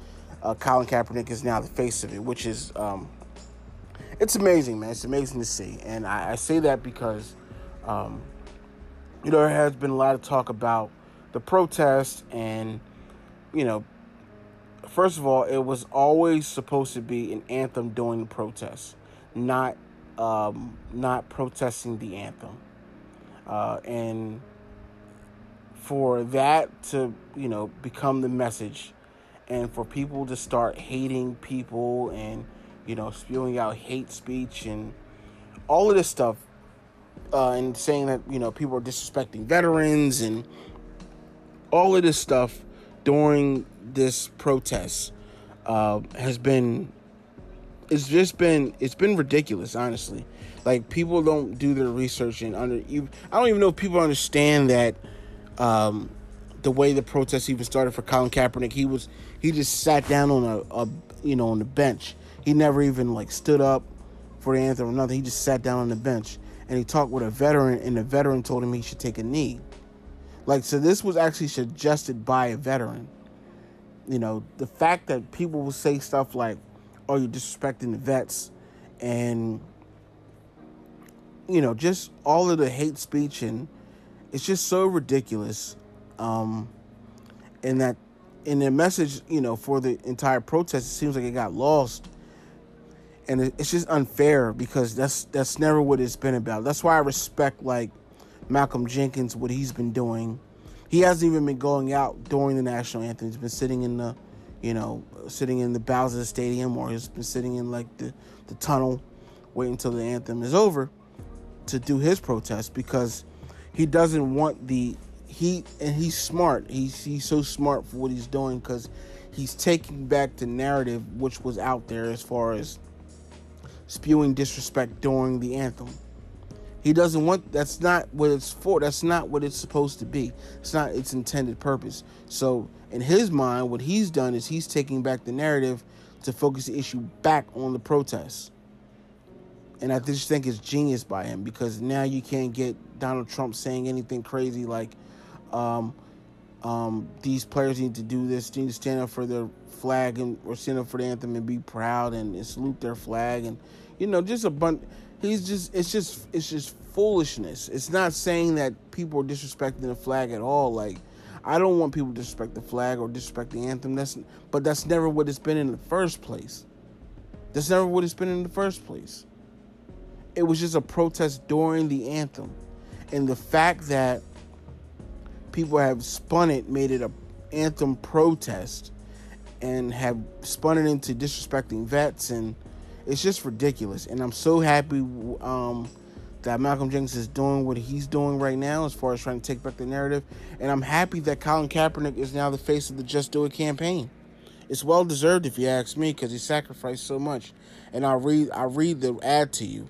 Colin Kaepernick is now the face of it, which is it's amazing, man. It's amazing to see, and I say that because there has been a lot of talk about the protest, and first of all, it was always supposed to be an anthem during the protest, not protesting the anthem, and for that to, become the message, and for people to start hating people and, spewing out hate speech and all of this stuff, and saying that, people are disrespecting veterans and all of this stuff during this protest, it's been ridiculous, honestly. Like, people don't do their research, and I don't even know if people understand that. The way the protests even started for Colin Kaepernick, he just sat down on a on the bench. He never even stood up for the anthem or nothing. He just sat down on the bench, and he talked with a veteran, and the veteran told him he should take a knee. So this was actually suggested by a veteran. The fact that people will say stuff like, "Oh, you're disrespecting the vets," and just all of the hate speech, and it's just so ridiculous. And that in their message, for the entire protest, it seems like it got lost, and it's just unfair, because that's never what it's been about. That's why I respect Malcolm Jenkins, what he's been doing. He hasn't even been going out during the national anthem. He's been sitting in the, sitting in the bowels of the stadium, or he's been sitting in the tunnel, waiting until the anthem is over to do his protest, because he doesn't want he's smart. He's so smart for what he's doing, because he's taking back the narrative which was out there as far as spewing disrespect during the anthem. He doesn't want, that's not what it's for. That's not what it's supposed to be. It's not its intended purpose. So in his mind, what he's done is he's taking back the narrative to focus the issue back on the protests. And I just think it's genius by him, because now you can't get Donald Trump saying anything crazy like, these players need to do this, need to stand up for their flag and or stand up for the anthem and be proud and salute their flag, and just a bunch. He's just it's just foolishness. It's not saying that people are disrespecting the flag at all. Like, I don't want people to disrespect the flag or disrespect the anthem. But that's never what it's been in the first place. It was just a protest during the anthem, and the fact that people have spun it, made it a anthem protest, and have spun it into disrespecting vets, and it's just ridiculous. And I'm so happy that Malcolm Jenkins is doing what he's doing right now as far as trying to take back the narrative. And I'm happy that Colin Kaepernick is now the face of the Just Do It campaign. It's well deserved, if you ask me, because he sacrificed so much. And I read the ad to you.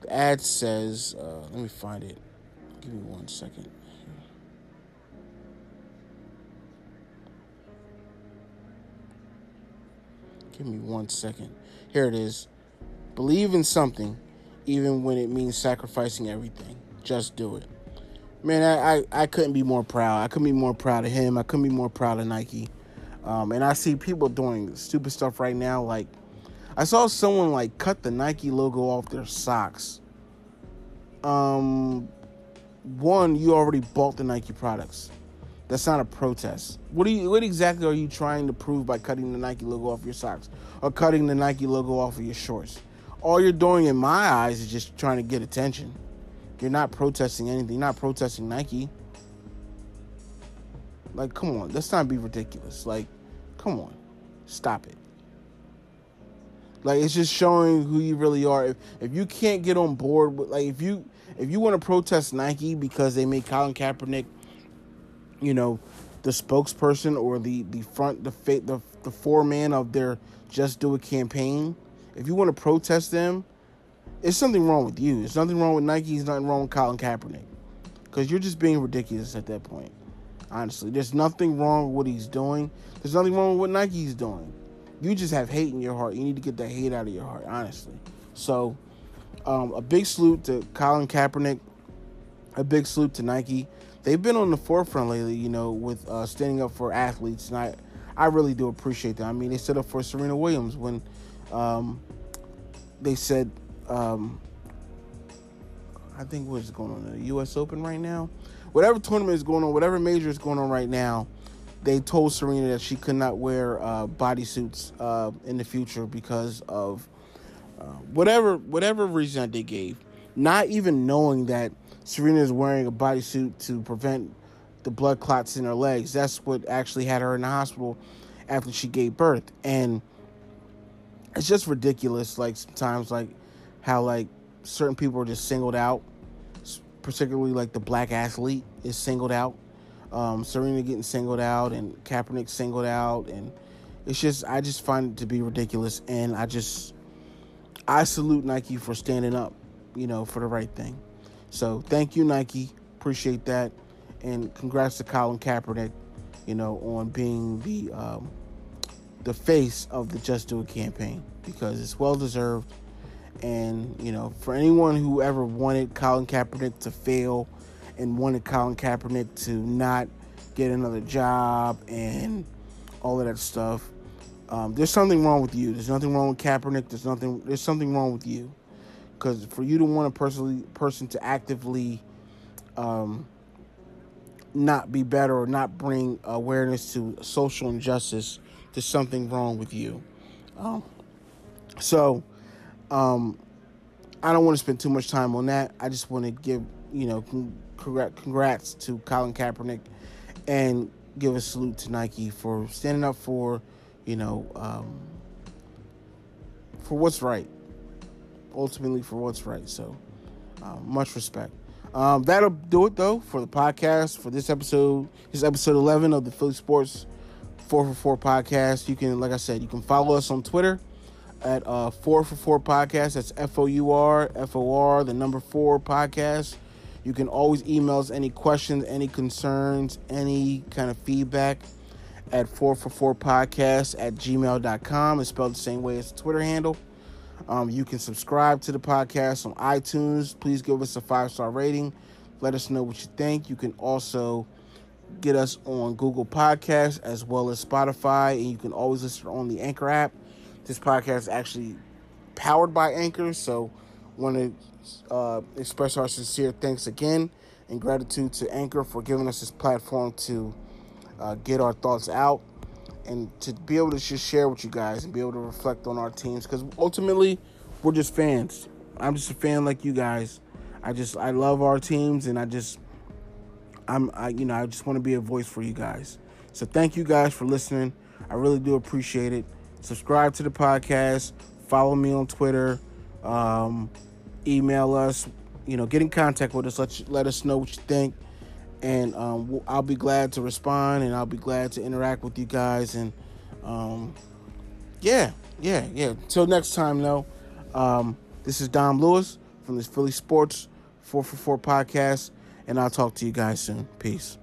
The ad says, let me find it. Give me 1 second. Here it is. Believe in something, even when it means sacrificing everything. Just do it. Man, I couldn't be more proud. I couldn't be more proud of him. I couldn't be more proud of Nike. And I see people doing stupid stuff right now. Like, I saw someone, like, cut the Nike logo off their socks. One, you already bought the Nike products. That's not a protest. What exactly are you trying to prove by cutting the Nike logo off your socks or cutting the Nike logo off of your shorts? All you're doing, in my eyes, is just trying to get attention. You're not protesting anything. You're not protesting Nike. Like, come on. Let's not be ridiculous. Like, come on. Stop it. Like, it's just showing who you really are. If you can't get on board with, like, if you want to protest Nike because they made Colin Kaepernick, the spokesperson or the foreman of their Just Do It campaign. If you want to protest them, there's something wrong with you. There's nothing wrong with Nike. There's nothing wrong with Colin Kaepernick, because you're just being ridiculous at that point. Honestly, there's nothing wrong with what he's doing. There's nothing wrong with what Nike's doing. You just have hate in your heart. You need to get that hate out of your heart, honestly. So, a big salute to Colin Kaepernick. A big salute to Nike. They've been on the forefront lately, with standing up for athletes, and I really do appreciate that. I mean, they stood up for Serena Williams when they said, I think what's going on in the U.S. Open right now, whatever tournament is going on, whatever major is going on right now, they told Serena that she could not wear bodysuits in the future because of whatever reason that they gave, not even knowing that Serena is wearing a bodysuit to prevent the blood clots in her legs. That's what actually had her in the hospital after she gave birth. And it's just ridiculous, like, sometimes, like, how, like, certain people are just singled out, particularly, like, the black athlete is singled out. Serena getting singled out and Kaepernick singled out. And it's just, I just find it to be ridiculous. And I salute Nike for standing up, for the right thing. So thank you, Nike. Appreciate that. And congrats to Colin Kaepernick, on being the face of the Just Do It campaign, because it's well-deserved. And, for anyone who ever wanted Colin Kaepernick to fail and wanted Colin Kaepernick to not get another job and all of that stuff, there's something wrong with you. There's nothing wrong with Kaepernick. There's something wrong with you. Because for you to want a person to actively not be better or not bring awareness to social injustice, there's something wrong with you. So I don't want to spend too much time on that. I just want to give, congrats to Colin Kaepernick and give a salute to Nike for standing up for, for what's right. Ultimately for what's right. So much respect. That'll do it though for the podcast for this episode. This is episode 11 of the Philly Sports 444 podcast. You can, like I said, you can follow us on Twitter at 444 podcast. That's FOUR the number 4 podcast. You can always email us any questions, any concerns, any kind of feedback at 444podcast@gmail.com. It's spelled the same way as the Twitter handle. You can subscribe to the podcast on iTunes. Please give us a 5-star rating. Let us know what you think. You can also get us on Google Podcasts as well as Spotify, and you can always listen on the Anchor app. This podcast is actually powered by Anchor, so want to express our sincere thanks again and gratitude to Anchor for giving us this platform to get our thoughts out and to be able to just share with you guys and be able to reflect on our teams, because ultimately we're just fans. I'm just a fan like you guys. I love our teams, and I just want to be a voice for you guys. So thank you guys for listening. I really do appreciate it. Subscribe to the podcast. Follow me on Twitter. Email us. Get in contact with us. Let us know what you think. And I'll be glad to respond, and I'll be glad to interact with you guys. And yeah. Till next time, though. This is Dom Lewis from this Philly Sports 444 podcast, and I'll talk to you guys soon. Peace.